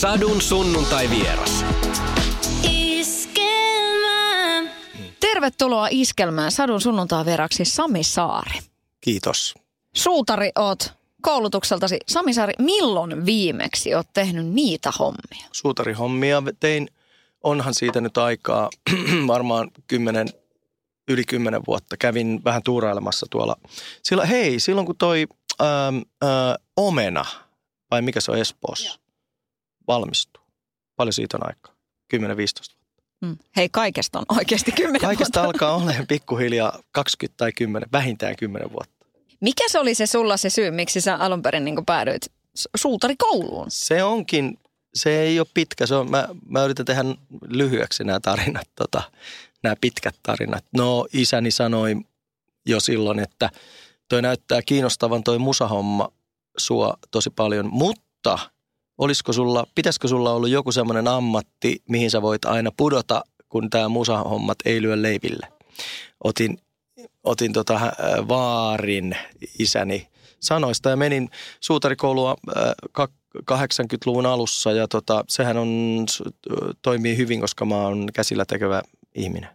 Sadun sunnuntai vieras. Iskelmään. Tervetuloa Iskelmään Sadun sunnuntai vieraksi Sami Saari. Kiitos. Suutari oot koulutukseltasi. Sami Saari, milloin viimeksi oot tehnyt niitä hommia? Suutarihommia tein, onhan siitä nyt aikaa, varmaan yli 10 vuotta. Kävin vähän tuurailemassa tuolla. Silloin kun toi Omena, vai mikä se on Espoossa, valmistuu. Paljon siitä on aikaa. 10-15 vuotta. Hei, kaikesta on oikeasti 10 kaikesta vuotta. Alkaa olemaan pikkuhiljaa 20 tai 10, vähintään 10 vuotta. Mikä se oli se sulla se syy, miksi sä alun perin niin päädyit suutarikouluun? Se ei ole pitkä. Mä yritän tehdä lyhyeksi nämä tarinat, nämä pitkät tarinat. No, isäni sanoi jo silloin, että toi näyttää kiinnostavan toi musahomma sua tosi paljon, mutta pitäisikö sulla ollut joku semmoinen ammatti, mihin sä voit aina pudota, kun tää musahommat ei lyö leiville. Otin vaarin isäni sanoista ja menin suutarikoulua 80-luvun alussa ja sehän toimii hyvin, koska mä oon käsillä tekevä ihminen.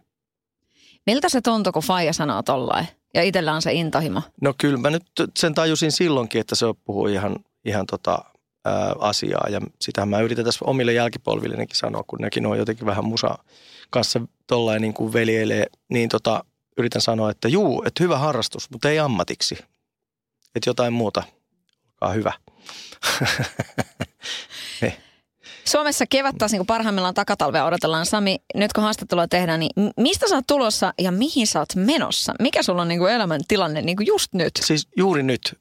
Miltä se tuntuu, kun faija sanoo tollain ja itsellä on se intohimo? No kyllä, mä nyt sen tajusin silloinkin, että se puhuu ihan asiaa ja sitähän mä yritän tässä omille jälkipolvillenekin sanoa, kun nekin on jotenkin vähän musa kanssa tollain niin kuin veljelee, niin yritän sanoa, että että hyvä harrastus, mutta ei ammatiksi. Että jotain muuta, olkaa hyvä. Suomessa kevät taas niin parhaimmillaan takatalvea odotellaan. Sami, nyt kun haastattelua tehdään, niin mistä sä oot tulossa ja mihin sä oot menossa? Mikä sulla on niin elämäntilanne niin just nyt? Siis juuri nyt.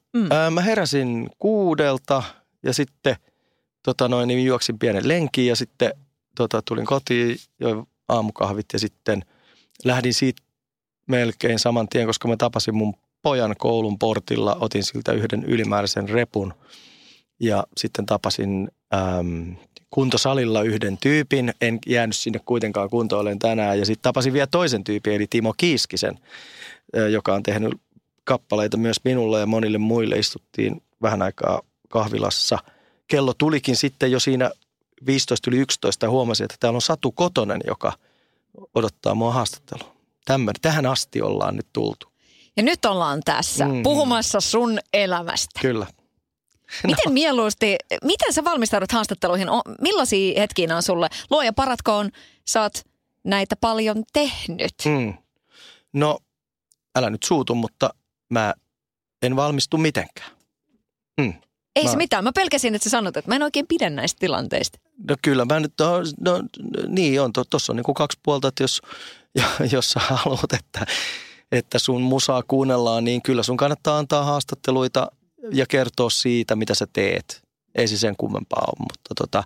Mä heräsin 6:00 ja sitten niin juoksin pienen lenkin ja sitten tulin kotiin, join aamukahvit ja sitten lähdin siitä melkein saman tien, koska mä tapasin mun pojan koulun portilla, otin siltä yhden ylimääräisen repun ja sitten tapasin kuntosalilla yhden tyypin. En jäänyt sinne kuitenkaan kuntoilleen tänään. Ja sitten tapasin vielä toisen tyypin, eli Timo Kiiskisen, joka on tehnyt kappaleita myös minulle ja monille muille. Istuttiin vähän aikaa kahvilassa. Kello tulikin sitten jo siinä 11:15 ja huomasin, että täällä on Satu Kotonen, joka odottaa mua haastattelua. Tähän asti ollaan nyt tultu. Ja nyt ollaan tässä puhumassa sun elämästä. Kyllä. Miten mieluusti, miten sä valmistaudut haastatteluihin? Millaisia hetkiä on sulle? Luoja paratkoon, sä oot näitä paljon tehnyt. No, älä nyt suutu, mutta mä en valmistu mitenkään. Ei se mitään. Mä pelkäsin, että sä sanot, että mä en oikein pidä näistä tilanteista. No kyllä, mä nyt, tuossa on niin kuin kaksi puolta, että jos sä haluat, että sun musaa kuunnellaan, niin kyllä sun kannattaa antaa haastatteluita ja kertoa siitä, mitä sä teet. Ei se sen kummempaa ole, mutta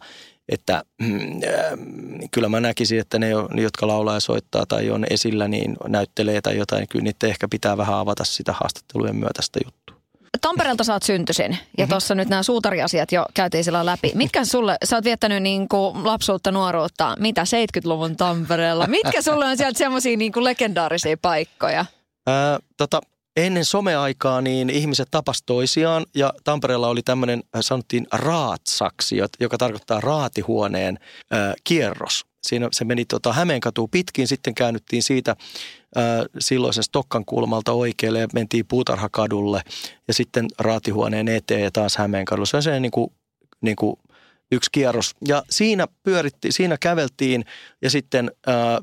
kyllä mä näkisin, että ne, jotka laulaa ja soittaa tai on esillä, niin näyttelee tai jotain. Kyllä niitä ehkä pitää vähän avata sitä haastattelujen myötä sitä juttua. Tampereelta sä oot syntyisin ja tuossa nyt nämä suutariasiat jo käytiin sillä läpi. Mitkä sulle, sä oot viettänyt niin kuin lapsuutta, nuoruutta, mitä 70-luvun Tampereella? Mitkä sulle on sieltä semmosia niin kuin legendaarisia paikkoja? Ennen someaikaa niin ihmiset tapasivat toisiaan ja Tampereella oli tämmöinen, sanottiin Raatsaksi, joka tarkoittaa raatihuoneen kierros. Siinä se meni Hämeenkatuun pitkin, sitten käännyttiin siitä silloisen Stokkan kulmalta oikealle ja mentiin Puutarhakadulle ja sitten raatihuoneen eteen ja taas Hämeenkadulle. Se on se niin kuin yksi kierros. Ja siinä käveltiin ja sitten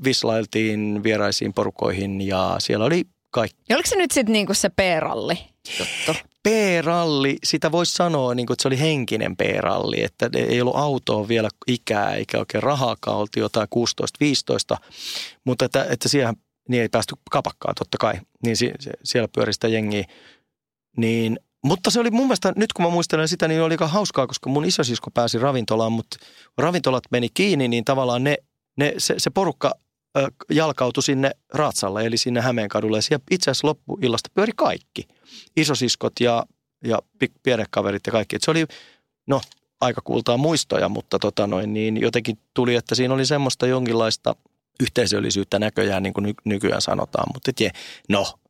vislailtiin vieraisiin porukoihin ja siellä oli kaikki. Ja oliko se nyt sitten niinku se P-ralli? P-ralli, sitä voisi sanoa, niinku, että se oli henkinen P-ralli, että ei ollut autoa vielä ikää eikä oikein rahaakaan, oltiin jotain 16-15, mutta että siihen niin ei päästy kapakkaan totta kai, niin siellä pyöristä jengiä. Niin, mutta se oli mun mielestä, nyt kun mä muistelen sitä, niin oli aika hauskaa, koska mun isosisko pääsi ravintolaan, mutta ravintolat meni kiinni, niin tavallaan se porukka jalkautui sinne Raatsalle, eli sinne Hämeenkadulle. Ja itse asiassa loppuillasta pyöri kaikki. Isosiskot ja pienet kaverit ja kaikki. Et se oli, aika kultaa muistoja, mutta niin jotenkin tuli, että siinä oli semmoista jonkinlaista yhteisöllisyyttä näköjään, niin kuin nykyään sanotaan. Mutta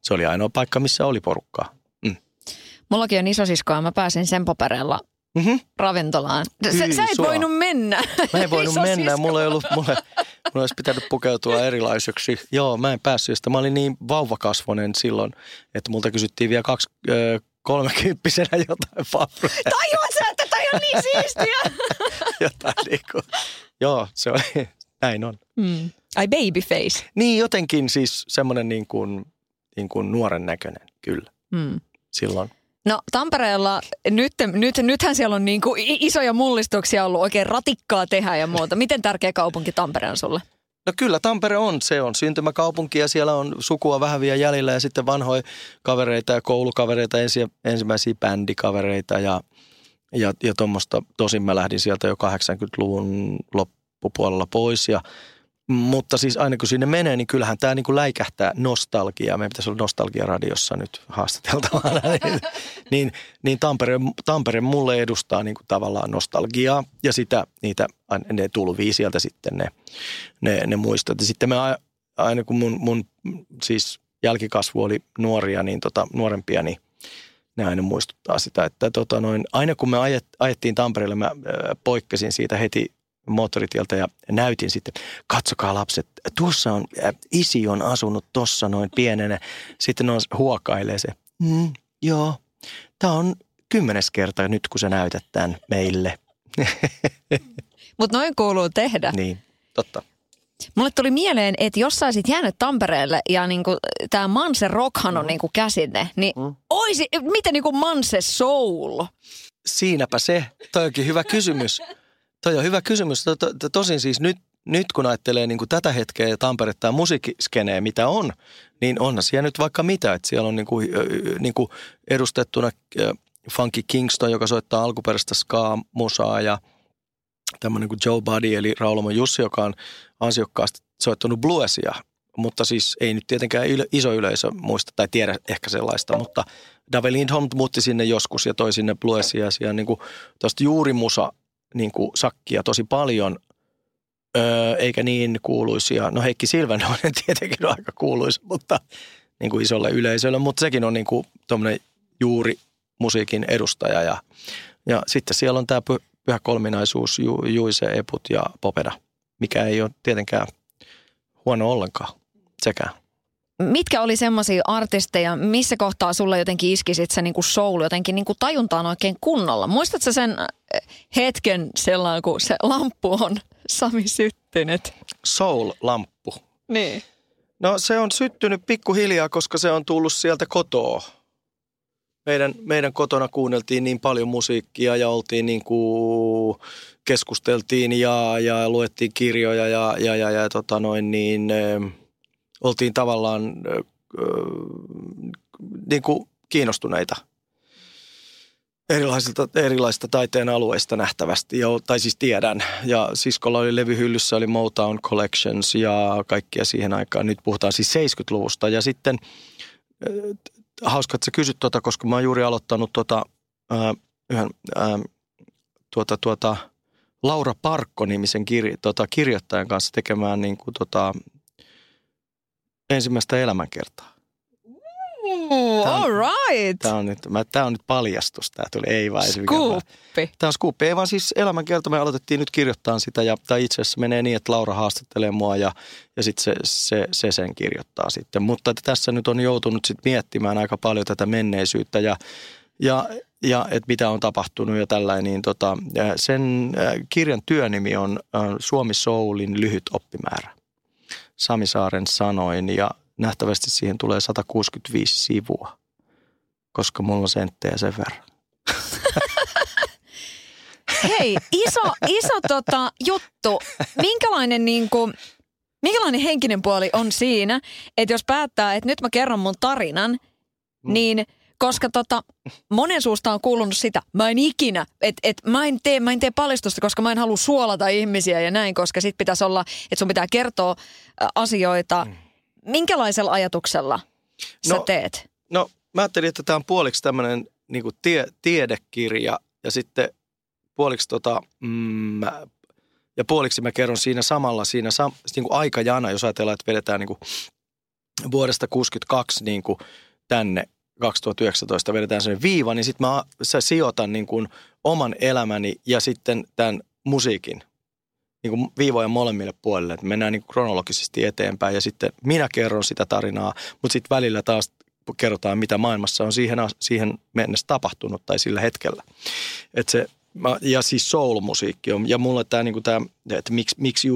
se oli ainoa paikka, missä oli porukkaa. Mullakin on isosiskoa, mä pääsin sen paperella ravintolaan. Sä et voinut mennä. Mä en voinut mennä. Mulla olisi pitänyt pukeutua erilaiseksi. Joo, mä en päässyt. Mä olin niin vauvakasvoinen silloin, että multa kysyttiin vielä 30-vuotiaana jotain papuja. Tajuat sä, että toi on niin siistiä. Jotain niinku. Joo, se oli. Näin on. Mm. Ai babyface. Niin jotenkin siis semmoinen niin kuin nuoren näköinen, kyllä. Mm. Silloin. No Tampereella, nythän siellä on niin kuin isoja mullistuksia ollut, oikein ratikkaa tehdä ja muuta. Miten tärkeä kaupunki Tampere on sulle? No kyllä Tampere on, se on syntymäkaupunki ja siellä on sukua vähän vielä jäljellä ja sitten vanhoja kavereita ja koulukavereita, ensimmäisiä bändikavereita ja tuommoista. Tosin mä lähdin sieltä jo 80-luvun loppupuolella pois ja... Mutta siis aina kun sinne menee, niin kyllähän tämä niin kuin läikähtää nostalgiaa. Meidän pitäisi olla nostalgiaradiossa nyt haastateltavana. niin Tampere mulle edustaa niin kuin tavallaan nostalgiaa ja sitä, niitä, ne tulvii sieltä sitten ne muistot. Ja sitten mä aina kun mun siis jälkikasvu oli nuoria, niin nuorempia, niin ne aina muistuttaa sitä. Että aina kun me ajettiin Tampereelle, mä poikkesin siitä heti moottoritieltä ja näytin sitten, katsokaa lapset, tuossa on, isi on asunut tuossa noin pienenä. Sitten on huokailee se, joo, tämä on 10. kerta nyt, kun sä näytät tämän meille. Mutta noin kuuluu tehdä. Niin, totta. Mulle tuli mieleen, että jos saisit jäänyt Tampereelle ja niinku, tämä Manse Rockhan on niinku käsine, niin oisi, miten niinku Manse Soul? Siinäpä se, toi onkin hyvä kysymys. Toi on hyvä kysymys. Tosin siis nyt kun ajattelee niin kuin tätä hetkeä ja Tamperetta ja musiikkiskeneä, mitä on, niin onhan siellä nyt vaikka mitä. Että siellä on niin kuin edustettuna Funky Kingston, joka soittaa alkuperäistä ska-musaa ja tämmöinen kuin Joe Buddy eli Raulamo Jussi, joka on ansiokkaasti soittanut bluesia. Mutta siis ei nyt tietenkään iso yleisö muista tai tiedä ehkä sellaista, mutta Dave Lindholm muutti sinne joskus ja toi sinne bluesia. Siellä on niin kuin tosta juuri musa. Niin kuin sakkia tosi paljon, eikä niin kuuluisia. No Heikki Silvennoinen tietenkin on aika kuuluisa, mutta niin kuin isolle yleisölle. Mutta sekin on niin kuin tuommoinen juuri musiikin edustaja. Ja sitten siellä on tämä Pyhä Kolminaisuus, Juise Eput ja Popeda, mikä ei ole tietenkään huono ollenkaan sekään. Mitkä oli semmoisia artisteja, missä kohtaa sulla jotenkin iskisit se niin kuin soul jotenkin niin kuin tajuntaan oikein kunnolla? Muistatko sen hetken sellainen, kun se lamppu on Sami syttynyt? Soul-lamppu. Niin. No se on syttynyt pikkuhiljaa, koska se on tullut sieltä kotoa. Meidän kotona kuunneltiin niin paljon musiikkia ja oltiin niin kuin keskusteltiin ja luettiin kirjoja ja oltiin tavallaan niin kuin kiinnostuneita erilaisista taiteen alueista nähtävästi, tai siis tiedän. Ja siskolla oli levyhyllyssä, oli Motown Collections ja kaikkia siihen aikaan. Nyt puhutaan siis 70-luvusta. Ja sitten, hauska, että sä kysyt koska mä oon juuri aloittanut yhden Laura Parkko-nimisen kirjoittajan kanssa tekemään niin kuin ensimmäistä elämänkertaa. All right. Tämä on nyt paljastus. Tämä tuli, ei vaan. Skuuppi. Tämä on skuuppi. Ei vaan siis elämänkerta. Me aloitettiin nyt kirjoittamaan sitä. Ja tämä itse asiassa menee niin, että Laura haastattelee mua ja sitten se sen kirjoittaa sitten. Mutta että tässä nyt on joutunut sitten miettimään aika paljon tätä menneisyyttä ja että mitä on tapahtunut ja tällainen. Niin sen kirjan työnimi on Suomi Soulin lyhyt oppimäärä. Sami Saaren sanoin ja nähtävästi siihen tulee 165 sivua, koska mulla on senttejä sen verran. Hei, iso juttu. Minkälainen henkinen puoli on siinä, että jos päättää, että nyt mä kerron mun tarinan, niin koska monen suusta on kuulunut sitä, mä en ikinä, että mä en tee paljastusta, koska mä en halua suolata ihmisiä ja näin, koska sit pitäisi olla, että sun pitää kertoa asioita. Minkälaisella ajatuksella sä teet? No mä ajattelin, että tää on puoliksi tämmönen niinku tiedekirja ja sitten puoliksi ja puoliksi mä kerron siinä samalla niinku aikajana, jos ajatellaan, että vedetään niinku vuodesta 1962 niinku tänne. 2019 vedetään sen viiva, niin sitten mä sijoitan niin kuin oman elämäni ja sitten tämän musiikin niin kuin viivojen molemmille puolille. Et mennään niin kuin kronologisesti eteenpäin ja sitten minä kerron sitä tarinaa, mutta sitten välillä taas kerrotaan, mitä maailmassa on siihen mennessä tapahtunut tai sillä hetkellä. Et se, ja siis soul-musiikki on. Ja mulle tämä, niin kuin tämä että miksi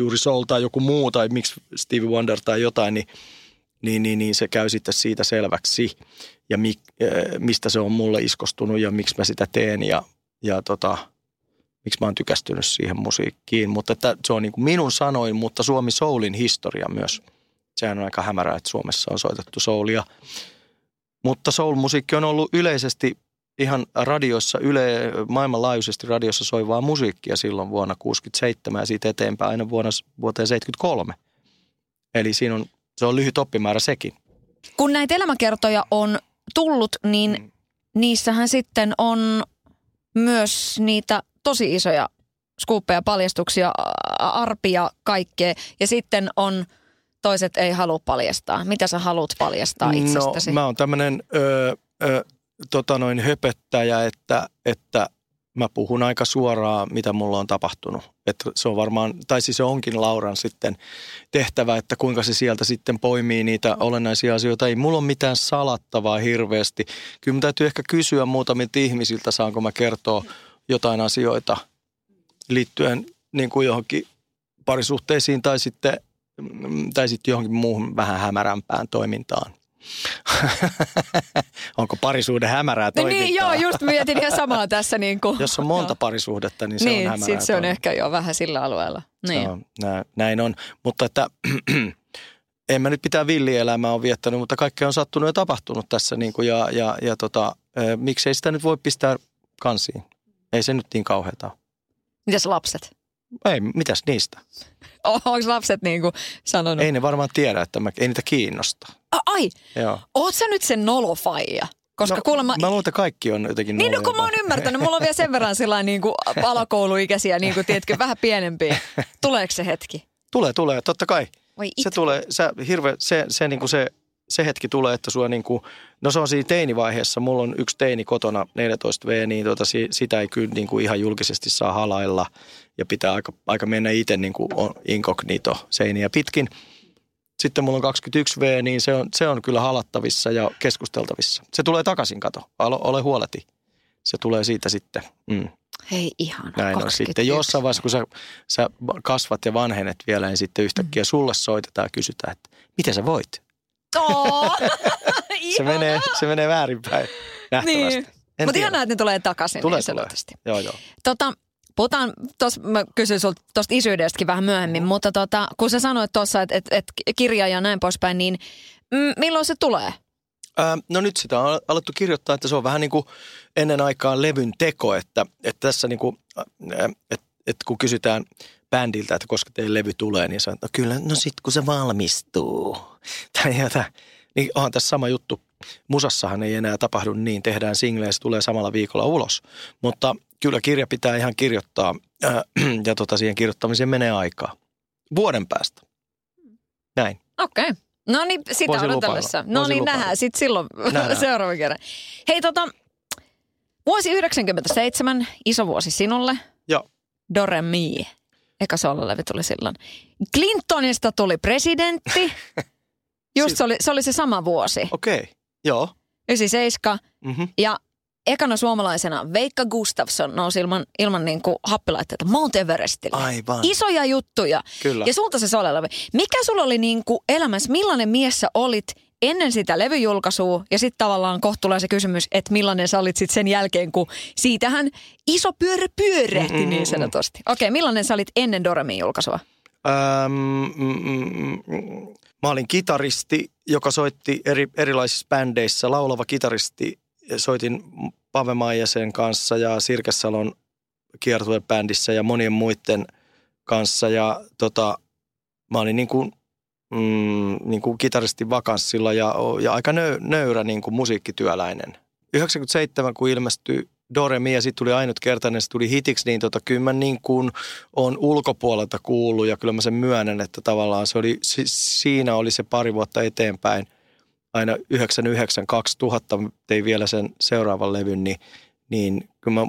juuri soul tai joku muu tai miksi Stevie Wonder tai jotain, niin se käy sitten siitä selväksi ja mistä se on mulle iskostunut ja miksi mä sitä teen ja miksi mä oon tykästynyt siihen musiikkiin. Mutta se on niin kuin minun sanoin, mutta Suomi soulin historia myös. Sehän on aika hämärää, että Suomessa on soitettu soulia. Mutta soul-musiikki on ollut yleisesti ihan radioissa, maailmanlaajuisesti radiossa soivaa musiikkia silloin vuonna 1967 ja siitä eteenpäin aina vuoteen 1973. Eli siinä on... Se on lyhyt oppimäärä sekin. Kun näitä elämäkertoja on tullut, niin niissähän sitten on myös niitä tosi isoja skuuppeja, paljastuksia, arpia, kaikkea. Ja sitten on toiset ei halua paljastaa. Mitä sä haluat paljastaa itsestäsi? No mä oon tämmönen höpöttäjä, että mä puhun aika suoraan, mitä mulla on tapahtunut. Että se on varmaan, tai siis se onkin Lauran sitten tehtävä, että kuinka se sieltä sitten poimii niitä olennaisia asioita. Ei mulla ole mitään salattavaa hirveästi. Kyllä mun täytyy ehkä kysyä muutamilta ihmisiltä, saanko mä kertoa jotain asioita liittyen niin kuin johonkin parisuhteisiin tai sitten johonkin muuhun vähän hämärämpään toimintaan. Onko parisuuden hämärää toimintaa? No niin, joo, just mietin ihan samaa tässä. Niin kuin. Jos on monta parisuhdetta, niin se on hämärää. Niin, sitten se on ehkä jo vähän sillä alueella. Niin. Joo, näin on. Mutta en mä nyt pitää villielämää ole viettänyt, mutta kaikkea on sattunut ja tapahtunut tässä. Niin kuin, miksei sitä nyt voi pistää kansiin? Ei se nyt niin kauheata. Mitäs lapset? Ei, mitäs niistä? Onko lapset niin kuin sanonut? Ei ne varmaan tiedä, että ei niitä kiinnosta. Ai, joo. Oot sä nyt sen nolofaija? Koska no, kuulemma... Mä luulen, että kaikki on jotenkin noloja. Niin, no, kun mä oon ymmärtänyt. Mulla on vielä sen verran sillain niin kuin alakouluikäisiä, niin kuin tiedätkö, vähän pienempiä. Tuleeko se hetki? Tulee, totta kai. Se tulee, se hetki tulee, että sua niin kuin, no se on siinä teinivaiheessa. Mulla on yksi teini kotona, 14V, niin sitä ei kyllä niin kuin ihan julkisesti saa halailla. Ja pitää aika mennä itse niin kuin inkognito seiniä pitkin. Sitten mulla on 21V, niin se on kyllä halattavissa ja keskusteltavissa. Se tulee takaisin, kato. Ole huoleti. Se tulee siitä sitten. Mm. Hei, ihana. Näin on sitten. Jossain vaiheessa, kun sä kasvat ja vanhenet vielä, niin sitten yhtäkkiä sulle soitetaan ja kysytään, että miten sä voit? Oh, se menee väärinpäin nähtävästi. Niin. Mutta ihanaa, että ne tulee takaisin. Tulee. Joo. Puhutaan, mä kysyin sulta tuosta isyydestäkin vähän myöhemmin, mutta kun sä sanoit tuossa, että kirja ja näin poispäin, niin milloin se tulee? No nyt sitä on alettu kirjoittaa, että se on vähän niin kuin ennen aikaa levyn teko, että tässä niin kuin, että kun kysytään bändiltä, että koska teille levy tulee, niin sanotaan, että kyllä, no sit kun se valmistuu. Niin onhan tässä sama juttu. Musassahan ei enää tapahdu niin, tehdään single, se tulee samalla viikolla ulos, mutta... Kyllä kirja pitää ihan kirjoittaa ja siihen kirjoittamiseen menee aikaa. Vuoden päästä. Näin. Okei. No niin, sitä odotellessa. No niin, nähdään sitten silloin seuraava kerran. Hei vuosi 1997, iso vuosi sinulle. Joo. Doremi. Eka soololevy tuli silloin. Clintonista tuli presidentti. Just se oli se sama vuosi. Okei, joo. 97. Mm-hmm. Ja... Ekana suomalaisena Veikka Gustafsson nousi ilman niin kuin happilaitteita Mount Everestille. Aivan. Isoja juttuja. Kyllä. Ja sulta se solella. Mikä sulla oli niin kuin elämässä, millainen mies sä olit ennen sitä levyjulkaisua? Ja sitten tavallaan kohta tulee se kysymys, että millainen sä olit sitten sen jälkeen, kun siitähän iso pyörä pyörähti niin sanotusti. Okei, millainen sä olit ennen Doremin julkaisua? Mä olin kitaristi, joka soitti erilaisissa bändeissä, laulava kitaristi. Soitin Pave Maijasen kanssa ja Sirkessalon kiertuebändissä ja monien muiden kanssa. Ja mä olin niin kuin kitaristin vakanssilla ja aika nöyrä niin kuin musiikkityöläinen. 97, kun ilmestyi Doremi ja sitten tuli ainutkertainen, se tuli hitiksi, niin kyllä mä niin kuin on ulkopuolelta kuullut ja kyllä mä sen myönnän, että tavallaan se oli, siinä oli se pari vuotta eteenpäin. aina 99-2000 tein vielä sen seuraavan levyn, niin kyllä mä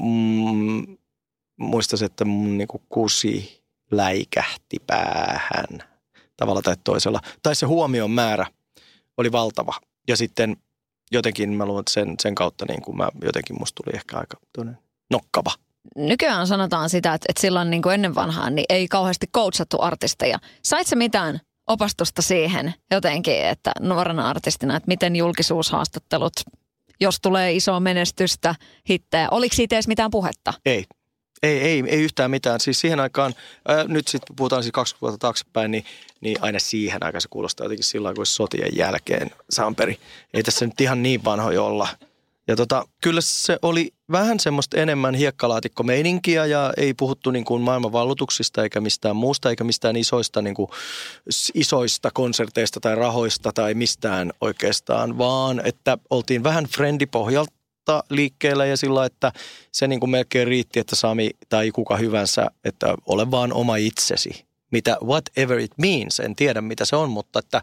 muistan, että mun niinku kusi läikähti päähän tavalla tai toisella. Tai se huomion määrä oli valtava. Ja sitten jotenkin mä luulen, että sen kautta niin kuin mä jotenkin musta tuli ehkä aika nokkava. Nykyään sanotaan sitä, että silloin niin kuin ennen vanhaan niin ei kauheasti coachattu artisteja. Sait sä mitään opastusta siihen jotenkin, että nuorena artistina, että miten julkisuushaastattelut, jos tulee isoa menestystä, hittejä, oliko siitä edes mitään puhetta? Ei yhtään mitään. Siis siihen aikaan, nyt sitten puhutaan siis 20 vuotta taaksepäin, niin aina siihen aikaan se kuulostaa jotenkin sillä kuin sotien jälkeen Samperi. Ei tässä nyt ihan niin vanhoja olla. Ja kyllä se oli vähän semmoista enemmän hiekkalaatikkomeininkiä ja ei puhuttu niin kuin maailmanvalloituksista eikä mistään muusta eikä mistään isoista, niin kuin, isoista konserteista tai rahoista tai mistään oikeastaan, vaan että oltiin vähän friendipohjalta liikkeellä ja sillä, että se niin kuin melkein riitti, että Sami tai kuka hyvänsä, että ole vaan oma itsesi. Mitä whatever it means, en tiedä mitä se on, mutta että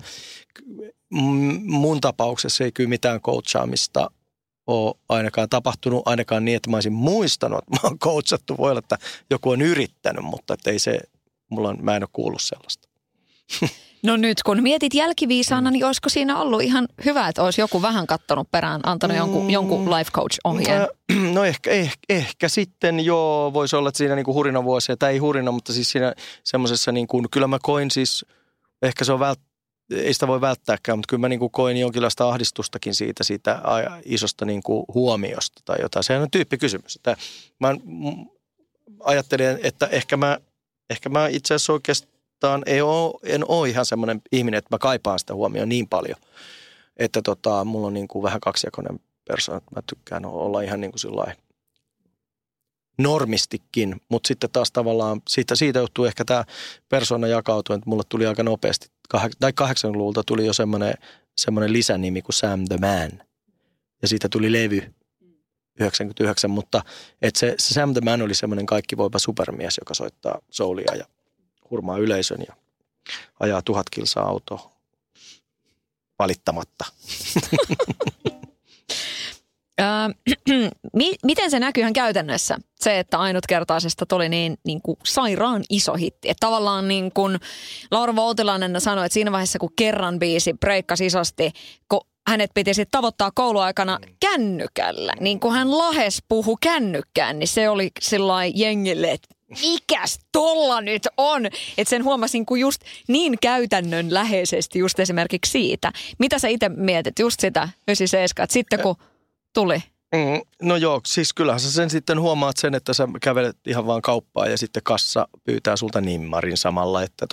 mun tapauksessa ei kyllä mitään coachaamista ole ainakaan tapahtunut, ainakaan niin, että mä olisin muistanut, että mä oon coachattu. Voi olla, että joku on yrittänyt, mutta että ei se, mä en ole kuullut sellaista. No nyt, kun mietit jälkiviisaana, niin olisiko siinä ollut ihan hyvä, että olisi joku vähän kattonut perään, antanut jonkun life coach-ohjeen? No ehkä sitten joo, voisi olla, että siinä niinku hurina vuosia, tai ei hurina, mutta siis siinä semmoisessa, niinku, kyllä mä koin siis, ehkä se on ei sitä voi välttääkään, mutta kyllä mä niinku koin jonkinlaista ahdistustakin siitä isosta niinku huomiosta tai jotain. Sehän on tyyppikysymys. Mä ajattelin, että ehkä mä itse asiassa oikeastaan, en ole ihan semmoinen ihminen, että mä kaipaan sitä huomioon niin paljon, että mulla on niin kuin vähän kaksijakoinen persoona, että mä tykkään olla ihan niin kuin sillain normistikin, mutta sitten taas tavallaan siitä johtuu ehkä tämä persoona jakautunut, että mulle tuli aika nopeasti, tai 80-luvulta tuli jo semmoinen lisänimi kuin Sam the Man, ja siitä tuli levy 99, mutta että se Sam the Man oli semmoinen kaikkivoipa supermies, joka soittaa soulia ja hurmaa yleisön ja ajaa 1000 kilsaa autoa valittamatta. Miten se näkyy ihan käytännössä? Se, että ainutkertaisesta tuli niin kuin sairaan iso hitti. Että tavallaan niin kuin Laura Voutilainen sanoi, että siinä vaiheessa kun kerran biisi breikkasi isosti, kun hänet piti sitten tavoittaa kouluaikana kännykällä, niin kun hän lahes puhui kännykkään, niin se oli sillain jengille, että mikäs tolla nyt on? Että sen huomasin, kun just niin käytännönläheisesti just esimerkiksi siitä. Mitä sä itse mietit just sitä 97, että sitten kun tuli? No joo, siis kyllähän sä sen sitten huomaat sen, että sä kävelet ihan vaan kauppaan ja sitten kassa pyytää sulta nimmarin samalla, että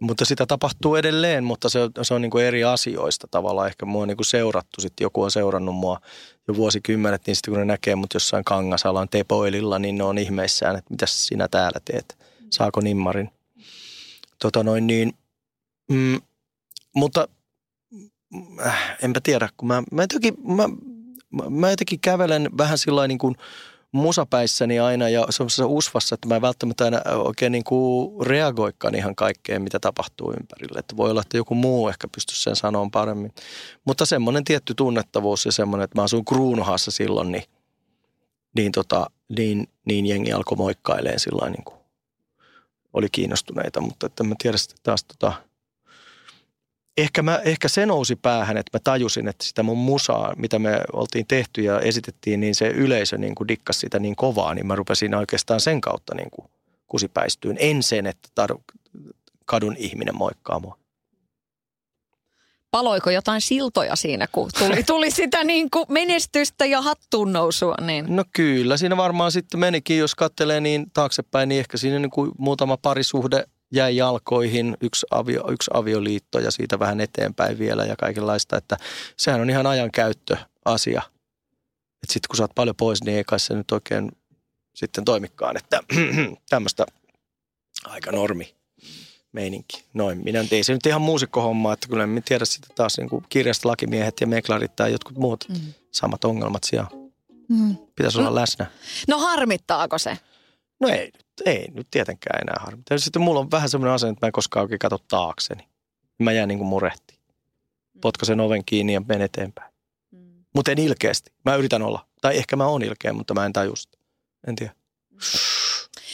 mutta sitä tapahtuu edelleen, mutta se on niin kuin eri asioista tavallaan. Ehkä mua on niin kuin seurattu, sitten joku on seurannut mua jo vuosikymmenet, niin sitten kun ne näkee mut jossain Kangasalan tepoililla, niin ne on ihmeissään, että mitä sinä täällä teet, saako nimmarin. Mutta enpä tiedä, kun mä jotenkin kävelen vähän sillain niin kuin musapäissäni aina ja semmoisessa usvassa, että mä en välttämättä aina oikein niin kuin reagoikaan ihan kaikkeen, mitä tapahtuu ympärille. Että voi olla, että joku muu ehkä pystyisi sen sanomaan paremmin. Mutta semmoinen tietty tunnettavuus ja semmoinen, että mä asuin Kruunohassa silloin, niin jengi alkoi moikkailemaan sillä niin kuin oli kiinnostuneita. Mutta että mä tiedän sitten taas Ehkä se nousi päähän, että mä tajusin, että sitä mun musaa, mitä me oltiin tehty ja esitettiin, niin se yleisö niin kuin dikkasi sitä niin kovaa, niin mä rupesin oikeastaan sen kautta niin kuin kusipäistyyn. En sen, että kadun ihminen moikkaa mua. Paloiko jotain siltoja siinä, kun tuli sitä niin kuin menestystä ja hattuun nousua? Niin. No kyllä, siinä varmaan sitten menikin, jos katselee niin taaksepäin, niin ehkä siinä niin kuin muutama parisuhde jäi jalkoihin, yksi avioliitto ja siitä vähän eteenpäin vielä ja kaikenlaista, että sehän on ihan ajankäyttöasia. Että sitten kun sä oot paljon pois, niin ei kai se nyt oikein sitten toimikaan, että tämmöistä aika normi meininki. Noin, minä tein se nyt ihan muusikkohommaa, että kyllä en tiedä sitä taas niin kuin kirjasta lakimiehet ja meklarit tai jotkut muut samat ongelmat siellä. Pitäisi olla läsnä. No harmittaako se? No ei nyt tietenkään enää harmittaa. Sitten mulla on vähän semmoinen asenne, että mä en koskaan oikein katso taakseni. Mä jään niin kuin murehtiin. potkasen oven kiinni ja menen eteenpäin. Mutta en ilkeästi. Mä yritän olla. Tai ehkä mä oon ilkeä, mutta mä en tajua sitä. En tiedä.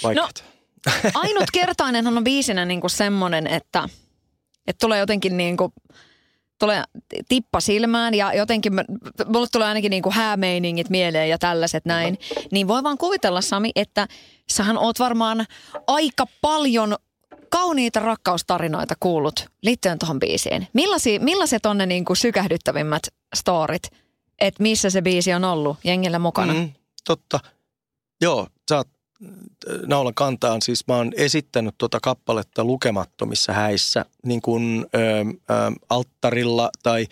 Vaikeat. No, ainutkertainenhan on biisinä niinku semmoinen, että tulee jotenkin niinku, tulee tippa silmään ja jotenkin, mulle tulee ainakin niinku häämeiningit mieleen ja tällaiset näin. Niin voi vaan kuvitella, Sami, että sähän oot varmaan aika paljon kauniita rakkaustarinoita kuullut liittyen tuohon biisiin. Millaiset on ne niinku sykähdyttävimmät storit, että missä se biisi on ollut jengillä mukana? Totta. Joo, sä oot naulan kantaan. Siis mä oon esittänyt tuota kappaletta lukemattomissa häissä, niin kuin alttarilla tai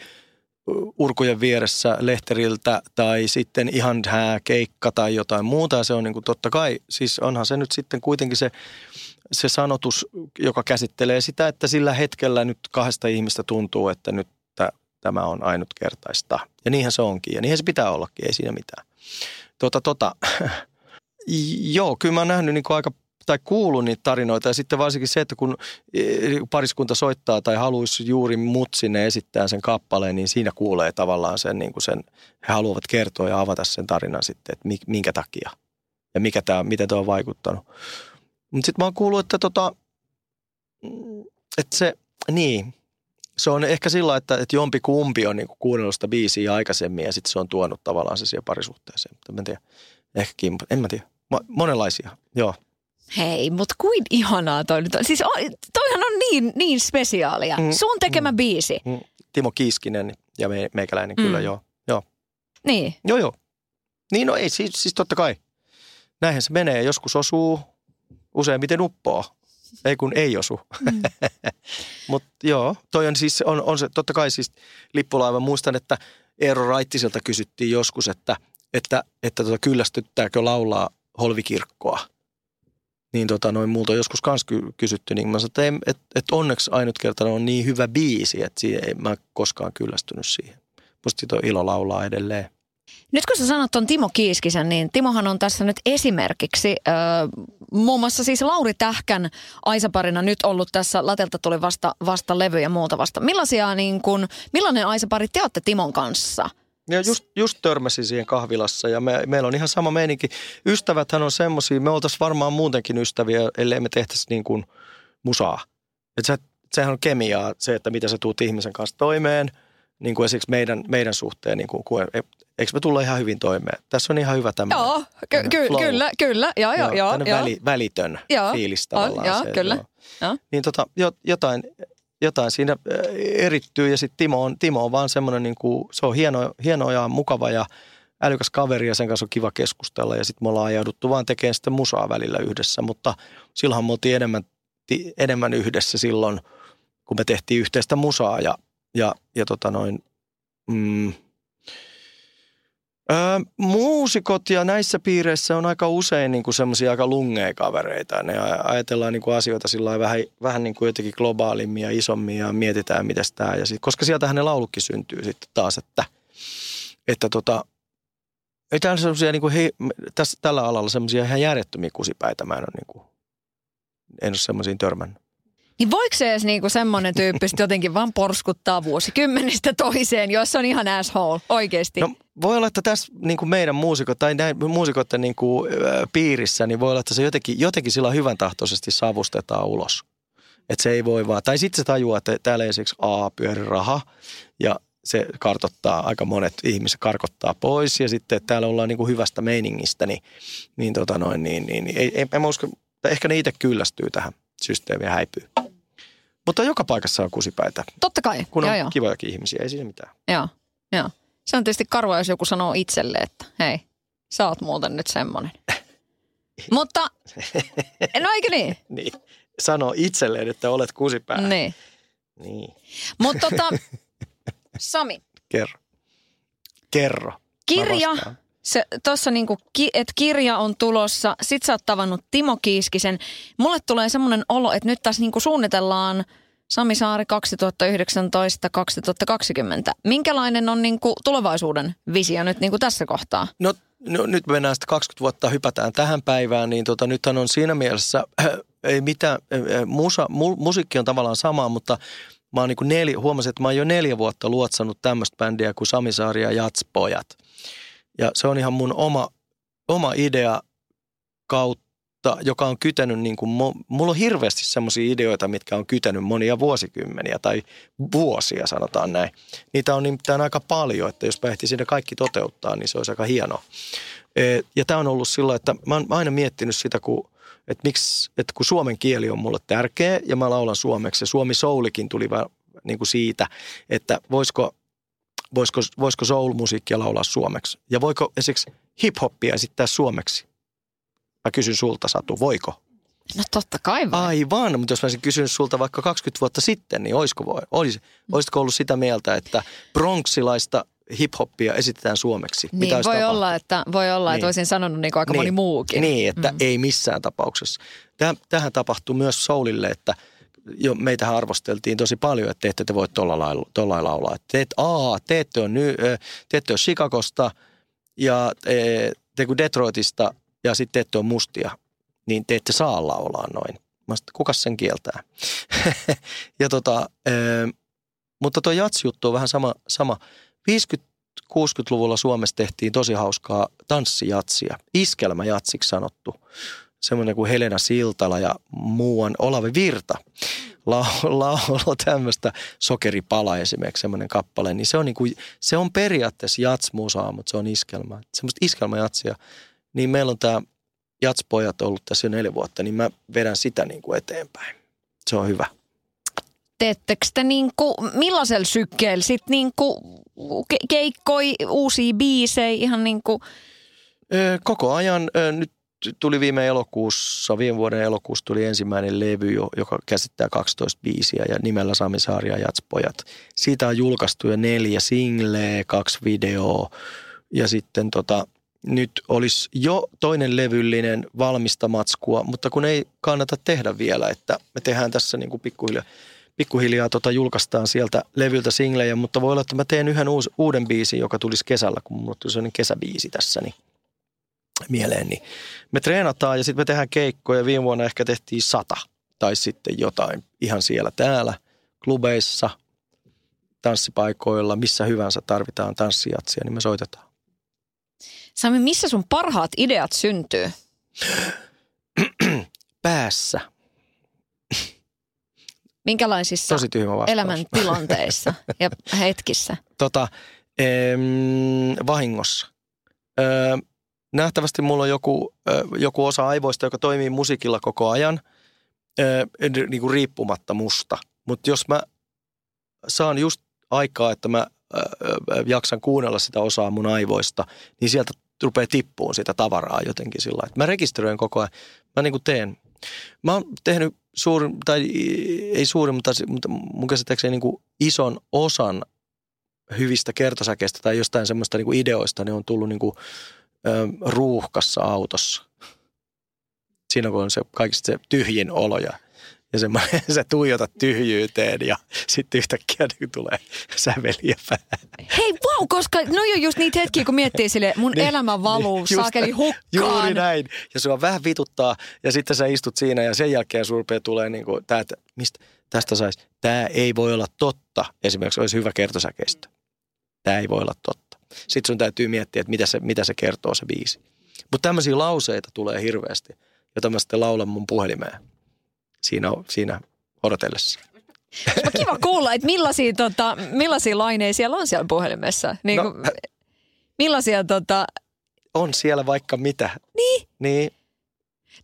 urkujen vieressä lehteriltä tai sitten ihan hääkeikka tai jotain muuta. Se on niin kuin totta kai, siis onhan se nyt sitten kuitenkin se sanotus, joka käsittelee sitä, että sillä hetkellä nyt kahdesta ihmistä tuntuu, että nyt tämä on ainutkertaista. Ja niinhän se onkin ja niinhän se pitää ollakin, ei siinä mitään. Joo, kyllä mä oon nähnyt niinku aika, tai kuullut niitä tarinoita ja sitten varsinkin se, että kun pariskunta soittaa tai haluaisi juuri mut sinne esittää sen kappaleen, niin siinä kuulee tavallaan sen, niinku sen he haluavat kertoa ja avata sen tarinan sitten, että minkä takia ja miten tämä on vaikuttanut. Mutta sitten mä oon kuullut, että se on ehkä sillä, että jompi kumpi on niinku kuunnellut sitä biisiä aikaisemmin ja sitten se on tuonut tavallaan se siihen parisuhteeseen, mutta mä en tiedä. Ehkä kimpo, en mä tiedä. Monenlaisia, joo. Hei, mutta kuin ihanaa toi nyt on. Siis toihan on niin spesiaalia. Sun tekemä biisi. Timo Kiiskinen ja meikäläinen kyllä, joo. Niin. Joo. Niin, no ei, siis totta kai. Näinhän se menee. Joskus osuu, useimmiten uppoo. Ei kun ei osu. Mutta joo, toi on siis, on se totta kai siis lippulaiva. Muistan, että Eero Raittiselta kysyttiin joskus, että kyllästyttääkö laulaa Holvikirkkoa. Niin noin multa on joskus kans kysytty, niin mä sanoin, että onneksi ainutkertainen on niin hyvä biisi, että siihen ei mä koskaan kyllästynyt siihen. Musta siitä on ilo laulaa edelleen. Nyt kun sä sanot ton Timo Kiiskisen, niin Timohan on tässä nyt esimerkiksi muun muassa siis Lauri Tähkän aisaparina nyt ollut tässä Latelta tuli vasta levy ja muuta vasta. Millainen aisapari te ootte Timon kanssa? Ja just törmäsin siihen kahvilassa ja meillä on ihan sama meininki. Ystäväthän on semmosia, me oltaisiin varmaan muutenkin ystäviä, ellei me tehtäisi niin kuin musaa. Että sehän on kemiaa se, että mitä sä tuut ihmisen kanssa toimeen, niin kuin esimerkiksi meidän suhteen, niin kuin, eikö me tulla ihan hyvin toimeen? Tässä on ihan hyvä tämmöinen flow. Joo, kyllä. Tällainen välitön fiilis tavallaan. Joo, kyllä. Niin jotain siinä erittyy ja sitten Timo on vaan semmoinen, niin kuin, se on hieno ja mukava ja älykäs kaveri ja sen kanssa on kiva keskustella. Ja sitten me ollaan ajauduttu vaan tekemään sitten musaa välillä yhdessä, mutta silloinhan me oltiin enemmän yhdessä silloin, kun me tehtiin yhteistä musaa muusikot ja näissä piireissä on aika usein niinku semmoisia aika lungeja kavereita. Ne ajatellaan niinku asioita sillä vähän niinku jotenkin globaalimmin ja isommin ja mietitään, mitäs tää. Ja sit, koska sieltähän ne laulukin syntyy sitten taas, että ei täällä semmoisia niinku, tällä alalla semmoisia ihan järjettömiä kusipäitä mä en ole semmoisiin törmännyt. Niin voiko se edes niinku semmoinen tyyppi jotenkin vaan porskuttaa vuosikymmenistä toiseen, jos on ihan asshole, oikeasti? No voi olla, että tässä niinku meidän muusikot tai näin muusikoiden niinku, piirissä, niin voi olla, että se jotenkin sillä hyvän tahtoisesti savustetaan ulos. Että se ei voi vaan, tai sitten se tajuaa, että täällä ei siksi pyöri raha ja se karkottaa aika monet ihmiset karkottaa pois ja sitten että täällä ollaan niinku hyvästä meiningistä, en mä usko, ehkä ne itse kyllästyy tähän. Systeemiä häipyy. Mutta joka paikassa on kusipäitä. Totta kai. Kun on kivojakin ihmisiä, ei siinä mitään. Joo. Se on tietysti karua, jos joku sanoo itselle, että hei, sä oot muuten nyt semmonen. Mutta, no eikö niin? Niin. Sano itselleen, että olet kusipää. Niin. Mutta Sami. Kerro. Kirja. Tuossa niinku, että kirja on tulossa, sit sä oot tavannut Timo Kiiskisen. Mulle tulee semmoinen olo, että nyt tässä niinku suunnitellaan Sami Saari 2019-2020. Minkälainen on niinku tulevaisuuden visio nyt niinku tässä kohtaa? No nyt mennään sitten 20 vuotta, hypätään tähän päivään, niin nythän on siinä mielessä, musiikki on tavallaan sama, mutta mä oon huomasin, että mä oon jo 4 vuotta luotsannut tämmöistä bändiä kuin Sami Saari ja Jatspojat. Ja se on ihan mun oma idea kautta, joka on kytänyt, niin kuin, mulla on hirveästi semmoisia ideoita, mitkä on kytänyt monia vuosikymmeniä tai vuosia, sanotaan näin. Niitä on nimittäin aika paljon, että jos mä ehtisin ne kaikki toteuttaa, niin se olisi aika hienoa. Ja tää on ollut sillä, että mä oon aina miettinyt sitä, että kun suomen kieli on mulle tärkeä ja mä laulan suomeksi ja suomi soulikin tuli vähän niin kuin siitä, että voisiko soul-musiikkia laulaa suomeksi ja voiko esimerkiksi hip-hoppia esittää suomeksi? Mä kysyn sulta, Satu, voiko? No totta kai vai. Aivan, mutta jos mä olisin kysynyt sulta vaikka 20 vuotta sitten, niin olisitko ollut sitä mieltä, että bronxilaista hip-hoppia esitetään suomeksi? Niin, voi olla, että olisin sanonut niin kuin aika moni muukin. Niin, että ei missään tapauksessa. Tähän tapahtui myös soulille, että jo meitähän arvosteltiin tosi paljon, että te voi tuolla laulaa. Että te ette ole Chicagosta ja te kun Detroitista ja sitten te ette ole mustia, niin te ette saa laulaa noin. Mä sanoin, kukas sen kieltää? Ja mutta tuo jatsjuttu on vähän sama. 50-60-luvulla Suomessa tehtiin tosi hauskaa tanssijatsia, iskelmäjatsiksi sanottu. Semmoinen kuin Helena Siltala ja muuan Olavi Virta lauloi tämmöistä Sokeripala esimerkiksi, semmoinen kappale. Niin se on, se on periaatteessa jatsmusaa, mutta se on iskelmä. Semmoista iskelmäjatsia. Niin meillä on tämä Jatspojat ollut tässä jo 4 vuotta, niin mä vedän sitä niin kuin eteenpäin. Se on hyvä. Teettekö te millaisella sykkeellä sitten keikkoi uusia biisejä ihan Koko ajan. Nyt tuli viime vuoden elokuussa tuli ensimmäinen levy, joka käsittää 12 biisiä ja nimellä Sami Saari ja Jatspojat. Siitä on julkaistu jo 4 singleä, 2 videoa ja sitten nyt olisi jo toinen levyllinen valmista matskua, mutta kun ei kannata tehdä vielä, että me tehdään tässä niin kuin pikkuhiljaa julkaistaan sieltä levyltä singlejä, mutta voi olla, että mä teen yhden uuden biisin, joka tulisi kesällä, kun mulla tuli sellainen kesäbiisi tässä niin mieleen. Niin me treenataan ja sitten me tehdään keikkoja. Viime vuonna ehkä tehtiin 100 tai sitten jotain ihan siellä täällä, klubeissa, tanssipaikoilla, missä hyvänsä tarvitaan tanssijatsia, niin me soitetaan. Sami, missä sun parhaat ideat syntyy? Päässä. Minkälaisissa elämäntilanteissa ja hetkissä? Vahingossa. Nähtävästi mulla on joku osa aivoista, joka toimii musiikilla koko ajan, niin kuin riippumatta musta. Mutta jos mä saan just aikaa, että mä jaksan kuunnella sitä osaa mun aivoista, niin sieltä rupeaa tippuun sitä tavaraa jotenkin sillä lailla. Mä rekisteröin koko ajan. Mä niin kuin teen. Mä oon tehnyt mutta mun käsittääkseni niin kuin ison osan hyvistä kertosäkeistä tai jostain semmoista niin kuin ideoista, ne on tullut niin kuin ruuhkassa autossa. Siinä kun on se kaikista se tyhjin olo ja se tuijota tyhjyyteen ja sitten yhtäkkiä tulee säveliä päähän. Hei wow, koska noi on just niitä hetkiä, kun miettii silleen, mun elämä valuu saakeli hukkaan. Juuri näin. Ja sua vähän vituttaa ja sitten sä istut siinä ja sen jälkeen sun rupeaa tulee niin kuin tää, että mistä tästä saisi. Tää ei voi olla totta. Esimerkiksi olisi hyvä kertosäkeistö. Tää ei voi olla totta. Sitten sun täytyy miettiä, että mitä se kertoo se biisi. Mutta tämmöisiä lauseita tulee hirveästi, jota mä sitten laulan mun puhelimeen. Siinä odotellessa. On kiva kuulla, että millaisia laineja siellä on siellä puhelimessa. Niin kuin, millaisia On siellä vaikka mitä. Niin.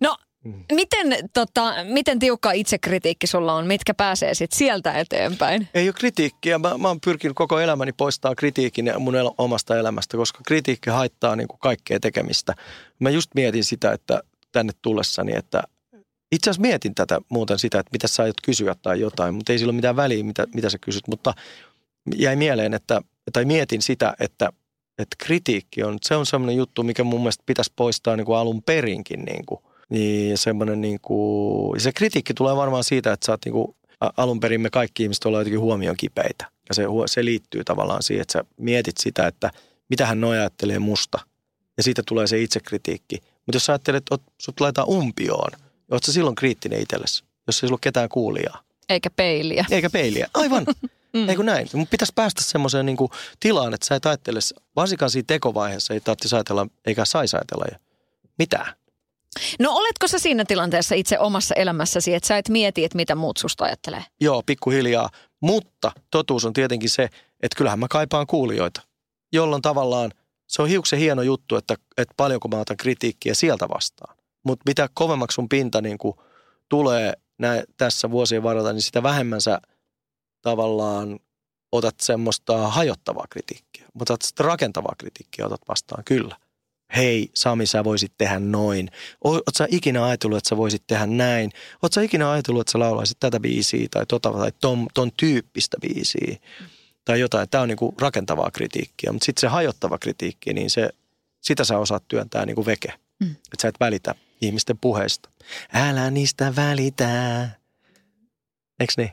No, miten tiukka itsekritiikki sulla on? Mitkä pääsee sitten sieltä eteenpäin? Ei ole kritiikkiä. Mä oon pyrkinyt koko elämäni poistamaan kritiikin mun omasta elämästä, koska kritiikki haittaa niin kuin kaikkea tekemistä. Mä just mietin sitä, että tänne tullessani, että itse asiassa mietin tätä muuten sitä, että mitä sä aiot kysyä tai jotain, mutta ei sillä ole mitään väliä, mitä sä kysyt. Mutta jäi mieleen, mietin sitä, että kritiikki on, se on semmoinen juttu, mikä mun mielestä pitäisi poistaa niin kuin alun perinkin. Niin kuin. Niin, semmoinen niin kuin, se kritiikki tulee varmaan siitä, että sä oot niin kuin, alun perin me kaikki ihmiset ollaan jotenkin huomion kipeitä. Ja se liittyy tavallaan siihen, että sä mietit sitä, että mitähän noi ajattelee musta. Ja siitä tulee se itsekritiikki. Mutta jos sä ajattelet, että sut laitetaan umpioon, oletko silloin kriittinen itsellesi, jos ei sulla ole ketään kuulijaa? Eikä peiliä. Eikä peiliä, aivan. Eikö näin? Mun pitäisi päästä semmoiseen niinku tilaan, että sä et ajattele, varsinkaan siinä tekovaiheessa ei tarvitsisi ajatella, eikä saisi ajatella ja mitään. No oletko sä siinä tilanteessa itse omassa elämässäsi, että sä et mieti, että mitä muut susta ajattelee? Joo, pikkuhiljaa. Mutta totuus on tietenkin se, että kyllähän mä kaipaan kuulijoita, jolloin tavallaan se on hiuksen hieno juttu, että paljonko mä otan kritiikkiä sieltä vastaan. Mutta mitä kovemmaksi sun pinta niin kuin tulee tässä vuosien varrella, niin sitä vähemmän sä tavallaan otat semmoista hajottavaa kritiikkiä. Mutta rakentavaa kritiikkiä otat vastaan, kyllä. Hei Sami, sä voisit tehdä noin. Oot sä ikinä ajatellut, että sä voisit tehdä näin? Oot sä ikinä ajatellut, että sä laulaisit tätä biisiä tai ton tyyppistä biisiä tai jotain. Tää on niinku rakentavaa kritiikkiä, mutta sitten se hajottava kritiikki, niin sitä sä osaat työntää niinku veke. Että sä et välitä ihmisten puheista. Älä niistä välitä. Eiks niin?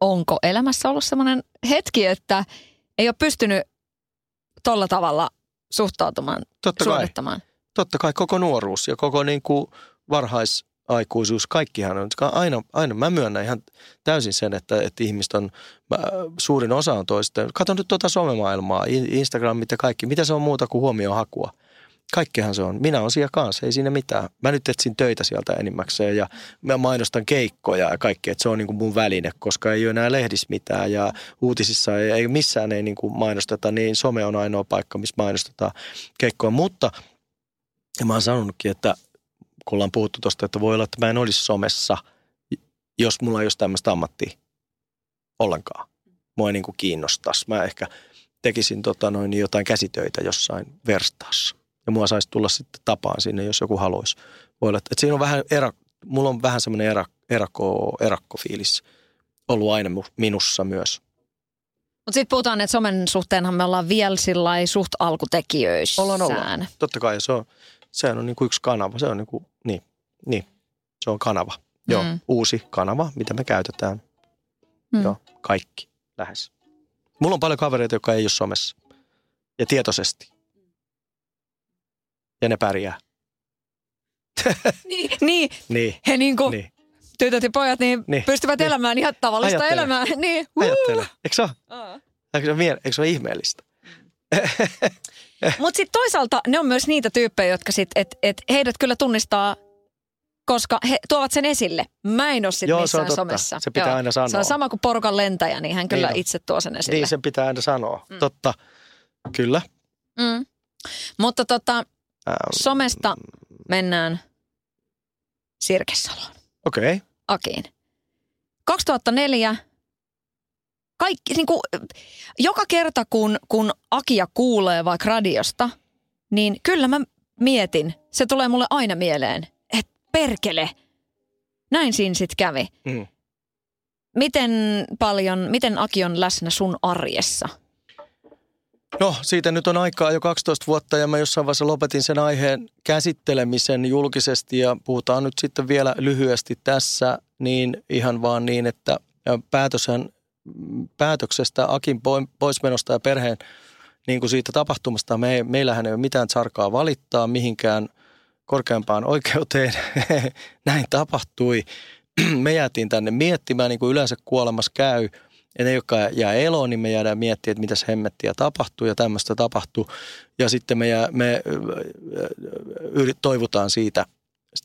Onko elämässä ollut semmoinen hetki, että ei ole pystynyt tolla tavalla suhtautumaan, suorittamaan? Totta kai koko nuoruus ja koko niin kuin varhaisaikuisuus, kaikkihan on aina. Mä myönnän ihan täysin sen, että ihmiset on, suurin osa on toista. Kato nyt tuota somemaailmaa, Instagramit ja kaikki. Mitä se on muuta kuin huomiohakua? Kaikkihan se on. Minä olen siellä kanssa, ei siinä mitään. Mä nyt etsin töitä sieltä enimmäkseen ja mä mainostan keikkoja ja kaikkea, että se on niin kuin mun väline, koska ei ole enää lehdissä mitään ja uutisissa ei missään ei niin kuin mainosteta, niin some on ainoa paikka, missä mainostetaan keikkoja. Mutta mä oon sanonutkin, että kun ollaan puhuttu tuosta, että voi olla, että mä en olisi somessa, jos mulla ei olisi tämmöistä ammattia ollenkaan. Mua ei niin kuin kiinnostaisi. Mä ehkä tekisin jotain käsitöitä jossain verstaassa. Ja mua saisi tulla sitten tapaan sinne, jos joku haluaisi. Voi olla, että siinä on vähän mulla on vähän semmoinen erakkofiilis ollut aina minussa myös. Mutta sitten puhutaan, että somen suhteenhan me ollaan vielä sillai suht alkutekijöissään. Ollaan. Totta kai, sehän on niinku yksi kanava. Se on niinku, niin, se on kanava. Joo, uusi kanava, mitä me käytetään. Joo, kaikki, lähes. Mulla on paljon kavereita, jotka ei ole somessa. Ja tietoisesti. Ja ne pärjää. Niin. He niin. Tytöt ja pojat niin. Pystyvät elämään ihan tavallista elämää. Niin. Ajattele. Eikö se ole? Eikö se ole ihmeellistä? Mutta sitten toisaalta ne on myös niitä tyyppejä, jotka sitten, että heidät kyllä tunnistaa, koska he tuovat sen esille. Mä en ole sitten missään somessa. Se pitää aina sanoa. Se on sama kuin porukan lentäjä, niin hän kyllä itse tuo sen esille. Niin, sen pitää aina sanoa. Totta. Kyllä. Mutta somesta mennään Sirkesaloon. Okei. Okay. Akiin. 2004. Kaikki, niin kuin, joka kerta kun Akia kuulee vaikka radiosta, niin kyllä mä mietin. Se tulee mulle aina mieleen, että perkele. Näin siinä sit kävi. Miten Aki on läsnä sun arjessa? No, siitä nyt on aikaa jo 12 vuotta ja mä jossain vaiheessa lopetin sen aiheen käsittelemisen julkisesti ja puhutaan nyt sitten vielä lyhyesti tässä, niin ihan vaan niin, että päätöksestä Akin poismenosta ja perheen niin kuin siitä tapahtumasta meillähän ei ole mitään sarkaa valittaa mihinkään korkeampaan oikeuteen. Näin tapahtui. Me jäätiin tänne miettimään, niin kuin yleensä kuolemassa käy. Ja ne, jotka jää eloon, niin me jäädään miettimään, että mitäs hemmettiä tapahtuu ja tämmöistä tapahtuu. Ja sitten me toivotaan siitä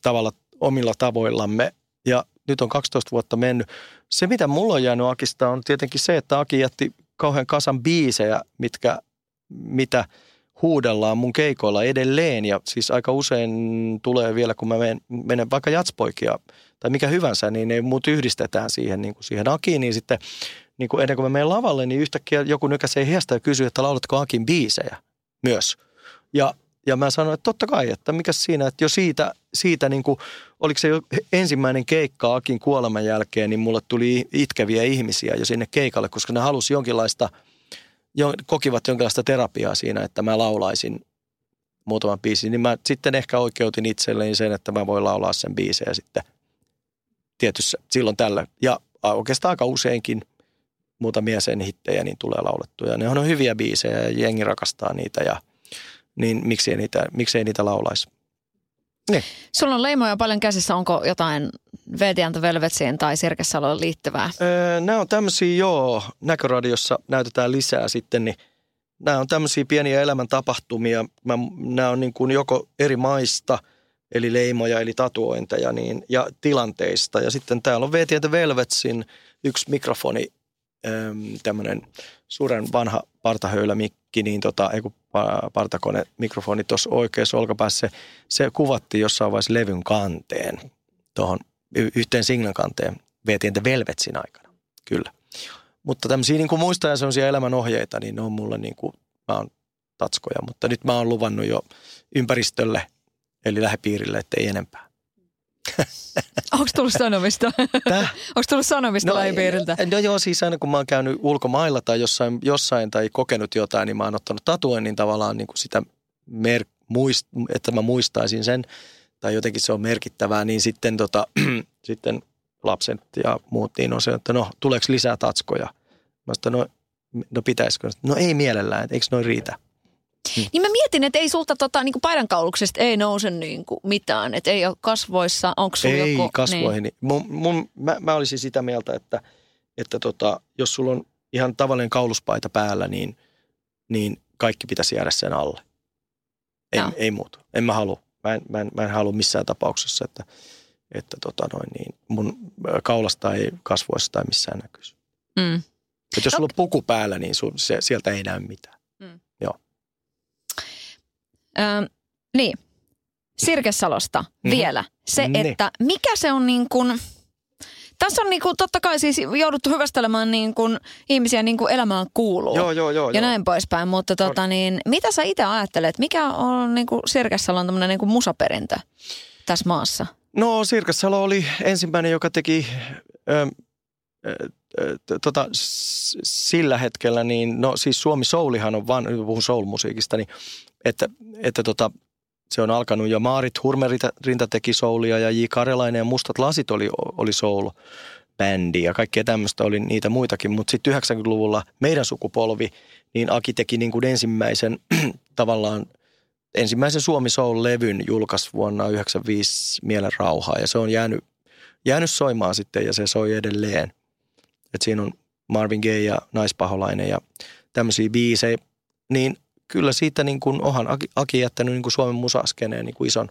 tavalla omilla tavoillamme. Ja nyt on 12 vuotta mennyt. Se, mitä mulla on jäänyt Akista, on tietenkin se, että Aki jätti kauhean kasan biisejä, mitä huudellaan mun keikoilla edelleen. Ja siis aika usein tulee vielä, kun mä menen vaikka Jatspoikia tai mikä hyvänsä, niin ne muut yhdistetään siihen Akiin, niin sitten... Niin kuin ennen kuin mä menen lavalle, niin yhtäkkiä joku nykäisee hiasta ja kysyy, että laulatko Akin biisejä myös. Ja mä sanoin, että totta kai, että mikä siinä, että jo siitä niin kuin, oliko se jo ensimmäinen keikka Akin kuoleman jälkeen, niin mulle tuli itkeviä ihmisiä jo sinne keikalle, koska ne halusi kokivat jonkinlaista terapiaa siinä, että mä laulaisin muutaman biisin. Niin mä sitten ehkä oikeutin itselleni sen, että mä voin laulaa sen biisejä sitten tietyssä silloin tällä. Ja oikeastaan aika useinkin. Muutamia sen hittejä niin tulee laulettuja. Ne on hyviä biisejä ja jengi rakastaa niitä ja niin miksei niitä laulaisi. Niin. Sulla on leimoja paljon käsissä. Onko jotain VTN Velvetsiin tai Sirkesaloon liittyvää? Nämä on tämmöisiä, joo. Näköradiossa näytetään lisää sitten, niin nämä on tämmöisiä pieniä elämäntapahtumia. Nämä on niin kuin joko eri maista, eli leimoja, eli tatuointeja niin, ja tilanteista. Ja sitten täällä on VTN Velvetsin yksi mikrofoni, tämmöinen suuren vanha partahöylämikki, niin partakone mikrofoni tuossa oikeassa olkapäässä. Se kuvattiin jossain vaiheessa levyn kanteen, tuohon yhteen singlen kanteen, VTN Velvetsin aikana, kyllä. Mutta tämmöisiä niin kuin muista ja sellaisia elämänohjeita, niin ne on mulle niin kuin, mä oon tatskoja, mutta nyt mä oon luvannut jo ympäristölle, eli lähipiirille, ettei enempää. Onko tullut sanomista? Onko tullut sanomista lähipiiriltä? No joo, siis aina kun mä oon käynyt ulkomailla tai jossain tai kokenut jotain, niin mä oon ottanut tatuoin, niin tavallaan niin kuin sitä, että mä muistaisin sen, tai jotenkin se on merkittävää, niin sitten, sitten lapset ja muut, niin on se, että no, tuleeko lisää tatskoja? Mä sanoin, no pitäisikö? No ei mielellään, eikö noin riitä? Niin mä mietin, että ei sulta niinku paidankauluksesta ei nouse niinku mitään, että ei ole kasvoissa, onko sulla joku? Ei kasvoihin. Niin. Mä olisin sitä mieltä, että jos sulla on ihan tavallinen kauluspaita päällä, niin kaikki pitäisi jäädä sen alle. Ei muuta. En mä halua. Mä en halua missään tapauksessa, että mun kaulasta ei kasvoissa tai missään näkyisi. Mm. Jos sulla on puku päällä, niin sieltä ei näy mitään. Mm. Joo. Niin, Sirkesalosta vielä. Se, että mikä se on niin kuin, tässä on niin kuin totta kai siis jouduttu hyvästelemään niin kuin ihmisiä niin kuin elämään kuuluu. Joo, ja näin poispäin, mutta mitä sä itse ajattelet, mikä on niin kuin Sirkesalon tämmöinen niin kuin musaperintö tässä maassa? No Sirkesalo oli ensimmäinen, joka teki sillä hetkellä, niin no siis Suomi Soulihan on vaan, puhun soul-musiikista, niin että se on alkanut ja Maarit Hurmerinta teki soulia ja J. Karelainen ja Mustat lasit oli soul-bändi ja kaikkea tämmöistä oli niitä muitakin. Mutta sitten 90-luvulla meidän sukupolvi, niin Aki teki niin kuin ensimmäisen Suomi Soul-levyn julkaisi vuonna 1995 Mielen rauhaa ja se on jäänyt soimaan sitten ja se soi edelleen. Et siinä on Marvin Gaye ja Naispaholainen ja tämmöisiä biisejä, niin kyllä siitä niin kuin onhan Aki jättänyt niin kuin Suomen musaskeneen niin kuin ison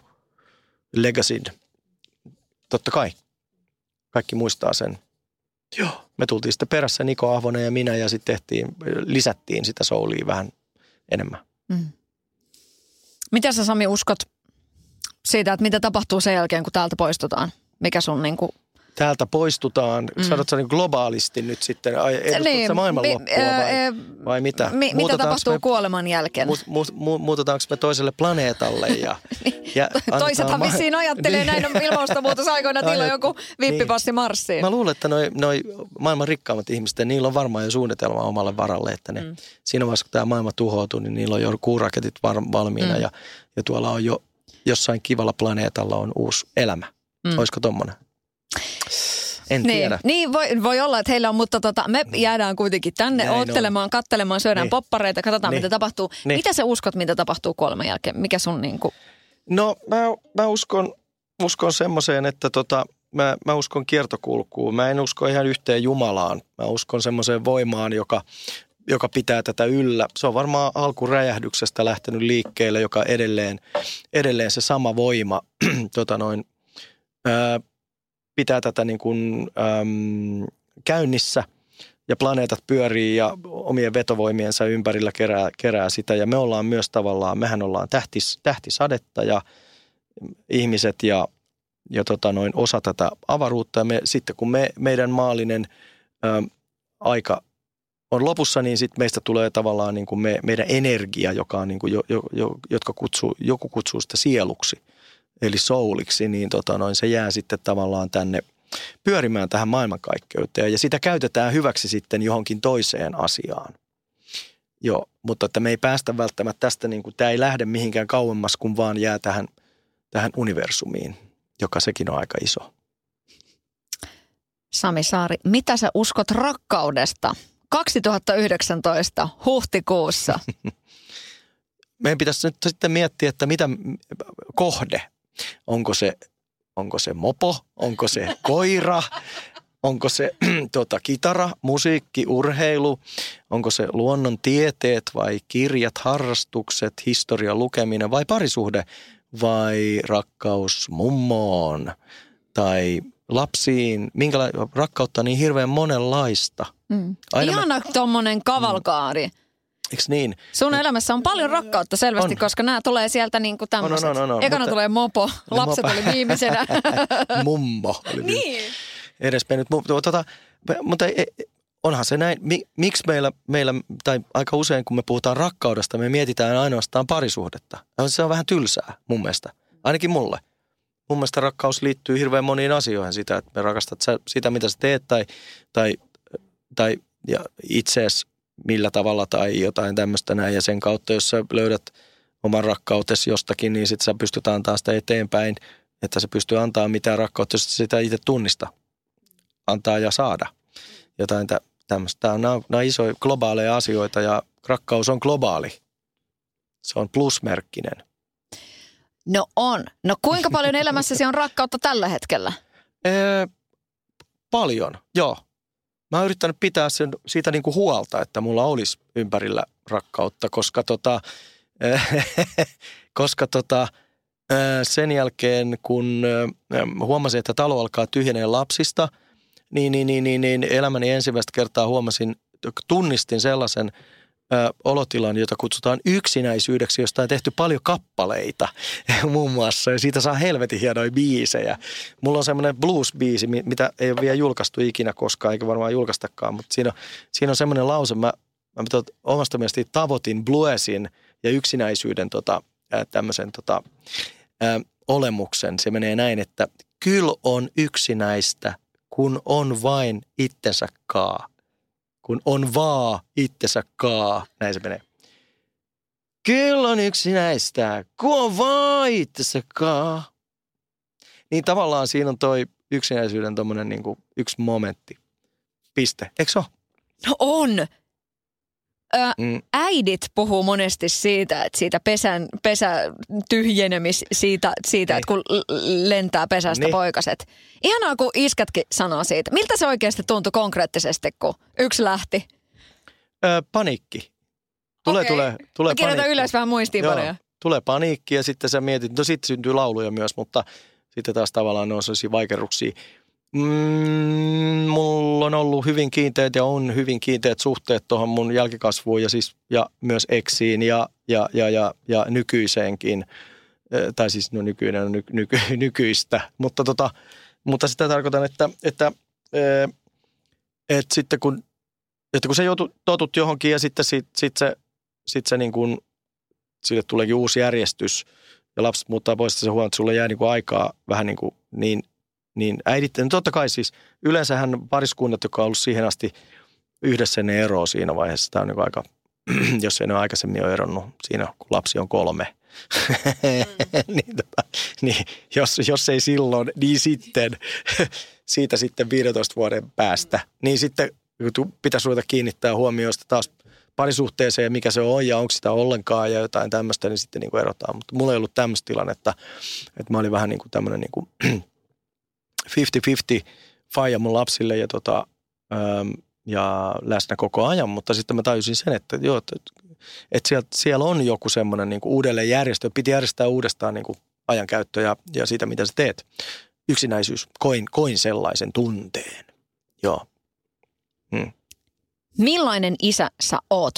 legacy. Totta kai. Kaikki muistaa sen. Joo. Me tultiin sitten perässä Niko Ahvonen ja minä ja sitten lisättiin sitä soulia vähän enemmän. Mm. Mitä sä Sami uskot siitä, että mitä tapahtuu sen jälkeen, kun täältä poistutaan? Mikä sun niin kuin... Täältä poistutaan. Sanotko sä niin globaalisti nyt sitten? Ehdottatko niin, sä maailmanloppua vai mitä? Mitä tapahtuu kuoleman jälkeen? Muutetaanko me toiselle planeetalle? Ja toisethan vissiin ajattelee niin. Näin on ilmastonmuutosaikoina, että niillä on joku vippipassi marssiin. Mä luulen, että noi maailman rikkaammat ihmiset, niillä on varmaan jo suunnitelma omalle varalle, että ne, siinä vaiheessa kun tämä maailma tuhoutuu, niin niillä on jo kuuraketit valmiina ja tuolla on jo jossain kivalla planeetalla on uusi elämä. Olisiko tommoinen? En tiedä. Niin voi olla, että heillä on, mutta me jäädään kuitenkin tänne oottelemaan, kattelemaan, syödään poppareita, katsotaan mitä tapahtuu. Mitä sä uskot, mitä tapahtuu kuoleman jälkeen? Mikä sun niinku? No mä uskon semmoiseen, että mä uskon kiertokulkuun. Mä en usko ihan yhteen Jumalaan. Mä uskon semmoiseen voimaan, joka pitää tätä yllä. Se on varmaan alkuräjähdyksestä lähtenyt liikkeelle, joka edelleen se sama voima pitää tätä niin kuin, käynnissä ja planeetat pyörii ja omien vetovoimiensa ympärillä kerää sitä. Ja me ollaan myös tavallaan, mehän ollaan tähtisadetta ja ihmiset ja osa tätä avaruutta. Ja sitten kun meidän maallinen aika on lopussa, niin sitten meistä tulee tavallaan niin kuin meidän energia, joka on niin kuin joku kutsuu sitä sieluksi. Eli souliksi, niin se jää sitten tavallaan tänne pyörimään tähän maailmankaikkeuteen. Ja sitä käytetään hyväksi sitten johonkin toiseen asiaan. Joo, mutta että me ei päästä välttämättä tästä, niin kuin, tämä ei lähde mihinkään kauemmas, kun vaan jää tähän universumiin, joka sekin on aika iso. Sami Saari, mitä sä uskot rakkaudesta 2019 huhtikuussa? Meidän pitäisi nyt sitten miettiä, että mitä kohde Onko se mopo, onko se koira, onko se kitara, musiikki, urheilu, onko se luonnontieteet vai kirjat, harrastukset, historian lukeminen vai parisuhde vai rakkaus mummoon tai lapsiin, rakkautta niin hirveän monenlaista. Mm. Ihana tuommoinen kavalkaari. Eiks niin? Sun elämässä on paljon rakkautta selvästi, koska nämä tulee sieltä niin kuin tämmöiset. Ekana tulee mopo, lapset oli viimeisenä. Mummo oli niin. Edespäin. Mutta onhan se näin, miksi meillä, tai aika usein kun me puhutaan rakkaudesta, me mietitään ainoastaan parisuhdetta. Se on vähän tylsää mun mielestä, ainakin mulle. Mun mielestä rakkaus liittyy hirveän moniin asioihin, sitä, että me rakastat sitä, mitä sä teet tai ja itseäsi millä tavalla tai jotain tämmöistä näin. Ja sen kautta, jos sä löydät oman rakkautesi jostakin, niin sit sä pystyt antaa sitä eteenpäin, että sä pystyy antaa mitään rakkautta, jos sitä itse tunnista antaa ja saada. Jotain tämmöistä. Nämä on isoja globaaleja asioita ja rakkaus on globaali. Se on plusmerkkinen. No on. No kuinka paljon elämässäsi on rakkautta tällä hetkellä? Paljon, joo. Mä oon yrittänyt pitää siitä niinku huolta, että mulla olisi ympärillä rakkautta, koska sen jälkeen, kun huomasin, että talo alkaa tyhjeneen lapsista, niin elämäni ensimmäistä kertaa tunnistin sellaisen olotilan, jota kutsutaan yksinäisyydeksi, josta on tehty paljon kappaleita muun muassa, ja siitä saa helvetin hienoja biisejä. Mulla on semmoinen blues-biisi, mitä ei ole vielä julkaistu ikinä koskaan, eikä varmaan julkaistakaan, mutta siinä on semmoinen lause, mä omasta mielestäni tavoitin bluesin ja yksinäisyyden olemuksen. Se menee näin, että kyllä on yksinäistä, kun on vain itsensä kaa. Kun on vaan itsensä kaa. Näin se menee. Kyllä on yksinäistä, kun on vaan itsensä kaa. Niin tavallaan siinä on toi yksinäisyyden tommonen niinku yksi momentti. Piste. Eikö se ole? No on. Äidit puhuu monesti siitä, että siitä pesän tyhjenemis, siitä että kun lentää pesästä poikaset. Ihanaa, kun iskätkin sanoo siitä. Miltä se oikeasti tuntui konkreettisesti, kun yksi lähti? Paniikki. Tulee kirjoitan ylös vähän muistiinpanoja. Tulee paniikki ja sitten sä mietit, no sitten syntyy lauluja myös, mutta sitten taas tavallaan ne on sellaisia vaikeuksia. Mulla on ollut hyvin kiinteät ja on hyvin kiinteät suhteet tuohon mun jälkikasvuun ja myös eksiin ja nykyiseenkin. Tai siis no nykyinen on nykyistä. Mutta sitä tarkoitan, että sitten kun sä totut johonkin ja sitten se niin kuin, sille tuleekin uusi järjestys ja lapset muuttaa pois, että sä huomaat, että sulle jää niin kuin aikaa vähän niin kuin niin äidit, no totta kai siis yleensähän pariskunnat, jotka on ollut siihen asti yhdessä, ne eroo siinä vaiheessa. Tämä on niin aika, jos ei ne ole aikaisemmin ole eronnut siinä, kun lapsi on 3. Niin, jos ei silloin, niin sitten siitä sitten 15 vuoden päästä. Niin sitten pitäisi ruveta kiinnittää huomioista taas parisuhteeseen, mikä se on ja onko sitä ollenkaan ja jotain tämmöistä, niin sitten niin kuin erotaan. Mutta mulla ei ollut tämmöistä tilannetta, että mä olin vähän niin kuin tämmöinen niin kuin 50-50 faija mun lapsille ja läsnä koko ajan, mutta sitten mä tajusin sen, että joo, että siellä on joku semmoinen niin kuin uudelleenjärjestö. Piti järjestää uudestaan niin kuin ajankäyttö ja siitä, mitä sä teet. Yksinäisyys. Koin sellaisen tunteen. Joo. Millainen isä sä oot?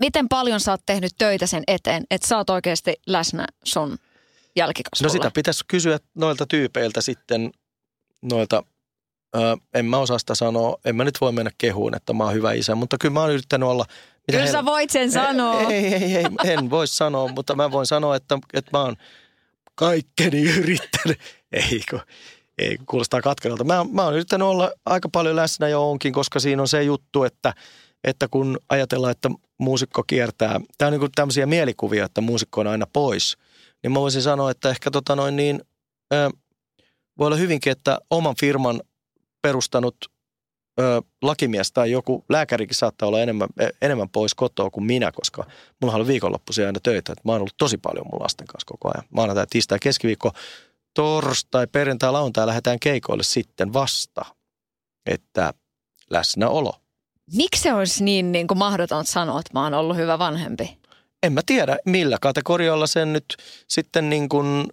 Miten paljon sä oot tehnyt töitä sen eteen, että sä oot oikeasti läsnä sun jälkikasvulle? No sitä pitäisi kysyä noilta tyypeiltä sitten. En mä osaa sitä sanoa, en mä nyt voi mennä kehuun, että mä oon hyvä isä, mutta kyllä mä oon yrittänyt olla. Kyllä sä voit sen sanoa. Ei, en voi sanoa, mutta mä voin sanoa, että mä oon kaikkeni yrittänyt. Ei, kuulostaa katkeralta. Mä oon yrittänyt olla aika paljon läsnä jo onkin, koska siinä on se juttu, että kun ajatellaan, että muusikko kiertää. Tää on niin kuin tämmöisiä mielikuvia, että muusikko on aina pois. Niin mä voisin sanoa, että ehkä voi olla hyvinkin, että oman firman perustanut lakimies tai joku lääkärikin saattaa olla enemmän pois kotoa kuin minä, koska mulla on viikonloppuisia aina töitä. Mä oon ollut tosi paljon mun lasten kanssa koko ajan. Maanantai, tiistai, keskiviikko, torstai, perjantai, lauantai lähdetään keikoille sitten vasta, että läsnäolo. Miksi se olisi niin kuin mahdoton sanoa, että mä oon ollut hyvä vanhempi? En mä tiedä, millä kategorialla sen nyt sitten niin kuin,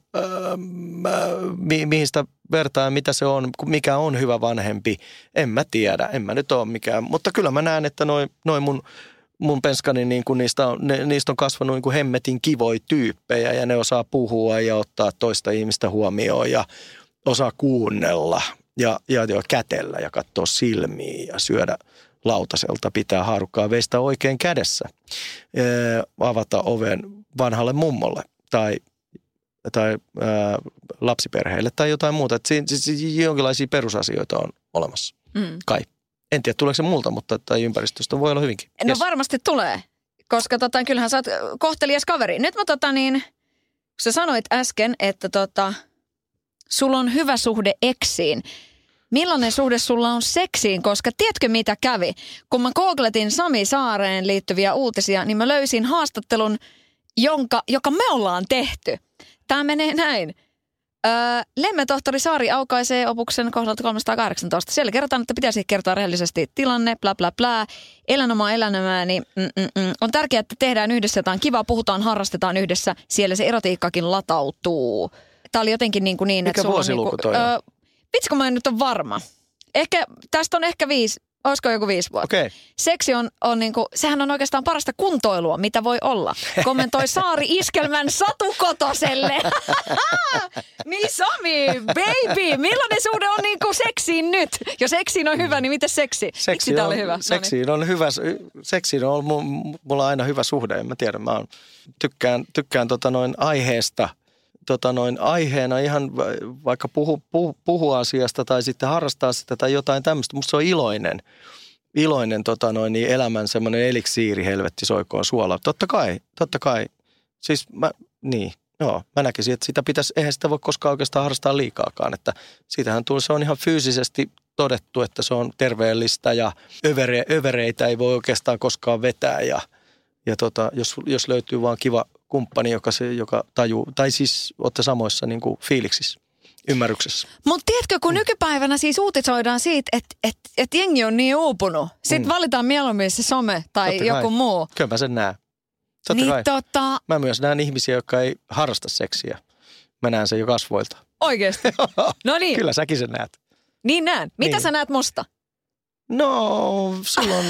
mihin sitä vertaa, mitä se on, mikä on hyvä vanhempi. En mä tiedä, en mä nyt ole mikään. Mutta kyllä mä näen, että noi mun penskani, niin kuin niistä on kasvanut niin kuin hemmetin kivoja tyyppejä ja ne osaa puhua ja ottaa toista ihmistä huomioon ja osaa kuunnella ja kätellä ja katsoa silmiin ja syödä lautaselta, pitää haarukkaa veistä oikein kädessä, avata oven vanhalle mummolle tai lapsiperheelle tai jotain muuta. Että jonkinlaisia perusasioita on olemassa, kai. En tiedä, tuleeko se multa, mutta tai ympäristöstä voi olla hyvinkin. No yes. Varmasti tulee, koska kyllähän sä oot kohtelias kaveri. Nyt mä sä sanoit äsken, että sulla on hyvä suhde eksiin. Millainen suhde sulla on seksiin, koska tiedätkö mitä kävi? Kun mä googletin Sami Saareen liittyviä uutisia, niin mä löysin haastattelun, joka me ollaan tehty. Tää menee näin. Lemme tohtori Saari aukaisee opuksen kohdalta 318. Siellä kerrotaan, että pitäisi kertoa rehellisesti tilanne, bla bla bla. Elän omaa elämää, niin on tärkeää, että tehdään yhdessä jotain kivaa, puhutaan, harrastetaan yhdessä. Siellä se erotiikkakin latautuu. Tää oli jotenkin niin että sulla on niin vitsi, kun mä en nyt ole varma. Tästä on ehkä 5, olisiko joku 5 vuotta. Okay. Seksi on niin kuin, sehän on oikeastaan parasta kuntoilua, mitä voi olla. Kommentoi Saari iskelmän Satu Kotoselle. Niin Sami, baby, millainen suhde on niin kuin seksiin nyt? Jos seksiin on hyvä, niin miten seksi? Miksi tää oli hyvä? Seksiin on hyvä. Seksiin on ollut mulla aina hyvä suhde, en mä tiedä. Mä tykkään aiheesta. Aiheena ihan vaikka puhua asiasta tai sitten harrastaa sitä tai jotain tämmöistä. Musta se on iloinen elämän semmoinen eliksiiri, helvetti soikoon suola. Totta kai. Siis mä näkisin, että sitä pitäisi, eihän sitä voi koskaan oikeastaan harrastaa liikaakaan. Että siitähän tuli, se on ihan fyysisesti todettu, että se on terveellistä ja övereitä ei voi oikeastaan koskaan vetää ja jos löytyy vaan kiva kumppani, joka tajuu, tai siis olette samoissa niin kuin fiiliksissä, ymmärryksessä. Mutta tiedätkö, kun nykypäivänä siis uutisoidaan siitä, että jengi on niin uupunut. Sitten valitaan mieluummin se some tai totta joku kai. Muu. Kyllä mä sen näen. Mä myös näen ihmisiä, jotka ei harrasta seksiä. Mä näen sen jo kasvoilta. Oikeesti? No niin. Kyllä säkin sen näet. Niin näen. Mitä sä näet musta? No, sulla on...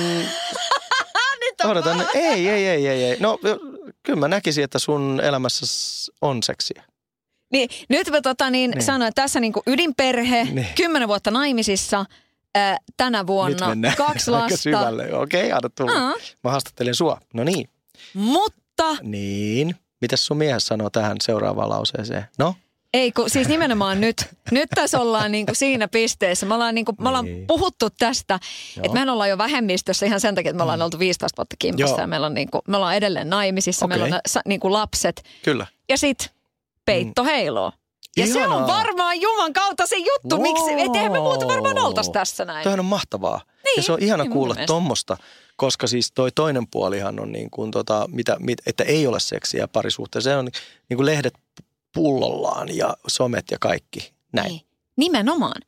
Ei. No, kyllä mä näkisin, että sun elämässä on seksiä. Niin, nyt mä sanoin, että tässä niinku ydinperhe, 10 vuotta naimisissa, tänä vuonna 2 lasta. Okei, anna tulla. Mä haastattelen sua. No niin. Mutta. Niin. Mitäs sun mies sanoo tähän seuraavaan lauseeseen? No? Ei, kun siis nimenomaan nyt tässä ollaan niinku siinä pisteessä. Me ollaan puhuttu tästä, että mehän ollaan jo vähemmistössä ihan sen takia, että me ollaan oltu 15 vuotta kimpassa ja me ollaan edelleen naimisissa, okay. Meillä on niinku lapset. Kyllä. Ja sit peitto heiloo. Ja ihanaa. Se on varmaan Juman kautta se juttu, miksi, etteihän me muuta varmaan oltaisi tässä näin. Tämähän on mahtavaa. Niin, ja se on ihana kuulla tommosta, koska siis toi toinen puolihan on niin kuin että ei ole seksiä parisuhteessa. Se on niin kuin lehdet pullollaan ja somet ja kaikki. Näin. Ei, nimenomaan.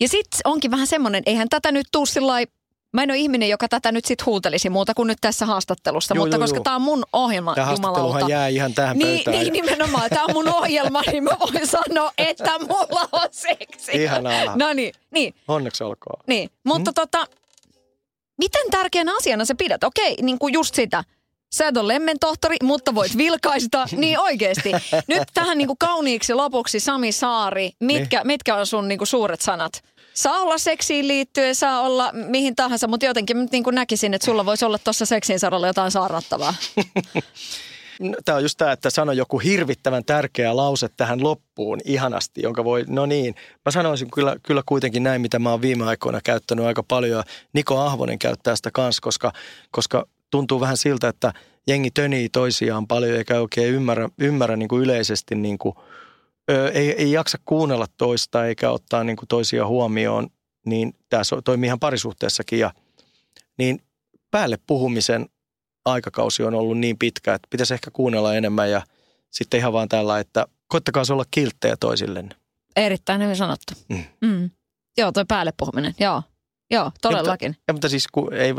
Ja sitten onkin vähän semmoinen, eihän tätä nyt tuu sillai, mä en ole ihminen, joka tätä nyt sit huutelisi muuta kuin nyt tässä haastattelussa, mutta koska tää on mun ohjelma, tää jumalauta. Tää haastatteluhan jää ihan tähän pöytään. Niin nimenomaan, tää on mun ohjelma, niin mä voin sanoa, että mulla on seksi. Ihanaa. No niin. Onneksi olkoon. Niin, mutta miten tärkeänä asiana sä pidät? Okei, niin kuin just sitä. Sä et ole lemmentohtori, mutta voit vilkaista. Niin oikeesti. Nyt tähän niinku kauniiksi lopuksi, Sami Saari, mitkä on sun niinku suuret sanat? Saa olla seksiin liittyen, saa olla mihin tahansa, mutta jotenkin niinku näkisin, että sulla voisi olla tuossa seksin saralla jotain saarnattavaa. Tämä on just tämä, että sano joku hirvittävän tärkeä lause tähän loppuun ihanasti, jonka voi, no niin. Mä sanoisin kyllä kuitenkin näin, mitä mä oon viime aikoina käyttänyt aika paljon ja Niko Ahvonen käyttää sitä kanssa, koska tuntuu vähän siltä, että jengi tönii toisiaan paljon eikä oikein ymmärrä niin kuin yleisesti, niin kuin, ei jaksa kuunnella toista eikä ottaa niin kuin toisia huomioon. niin tämä toimii ihan parisuhteessakin. Ja, niin päälle puhumisen aikakausi on ollut niin pitkä, että pitäisi ehkä kuunnella enemmän ja sitten ihan vaan tällä, että koittakaa olla kilttejä toisillenne. Erittäin hyvin sanottu. Mm. Mm. Joo, toi päälle puhuminen, joo. Joo, todellakin. Mutta siis,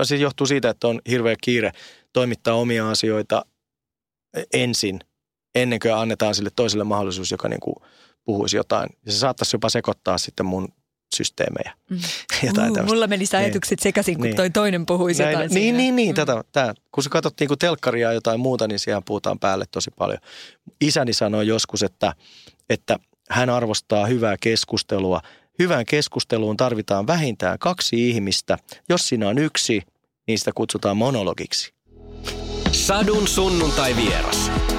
siis johtuu siitä, että on hirveä kiire toimittaa omia asioita ensin, ennen kuin annetaan sille toiselle mahdollisuus, joka niin kuin puhuisi jotain. Ja se saattaisi jopa sekoittaa sitten mun systeemejä. Mm. Mulla meni ajatukset niin sekaisin, kun niin toi toinen puhuisi jotain. Tätä. Kun sä katsot niin kuin telkkaria ja jotain muuta, niin siihen puhutaan päälle tosi paljon. Isäni sanoi joskus, että hän arvostaa hyvää keskustelua. Hyvään keskusteluun tarvitaan vähintään kaksi ihmistä. Jos siinä on yksi, niin sitä kutsutaan monologiksi. Sadun sunnuntai vieras.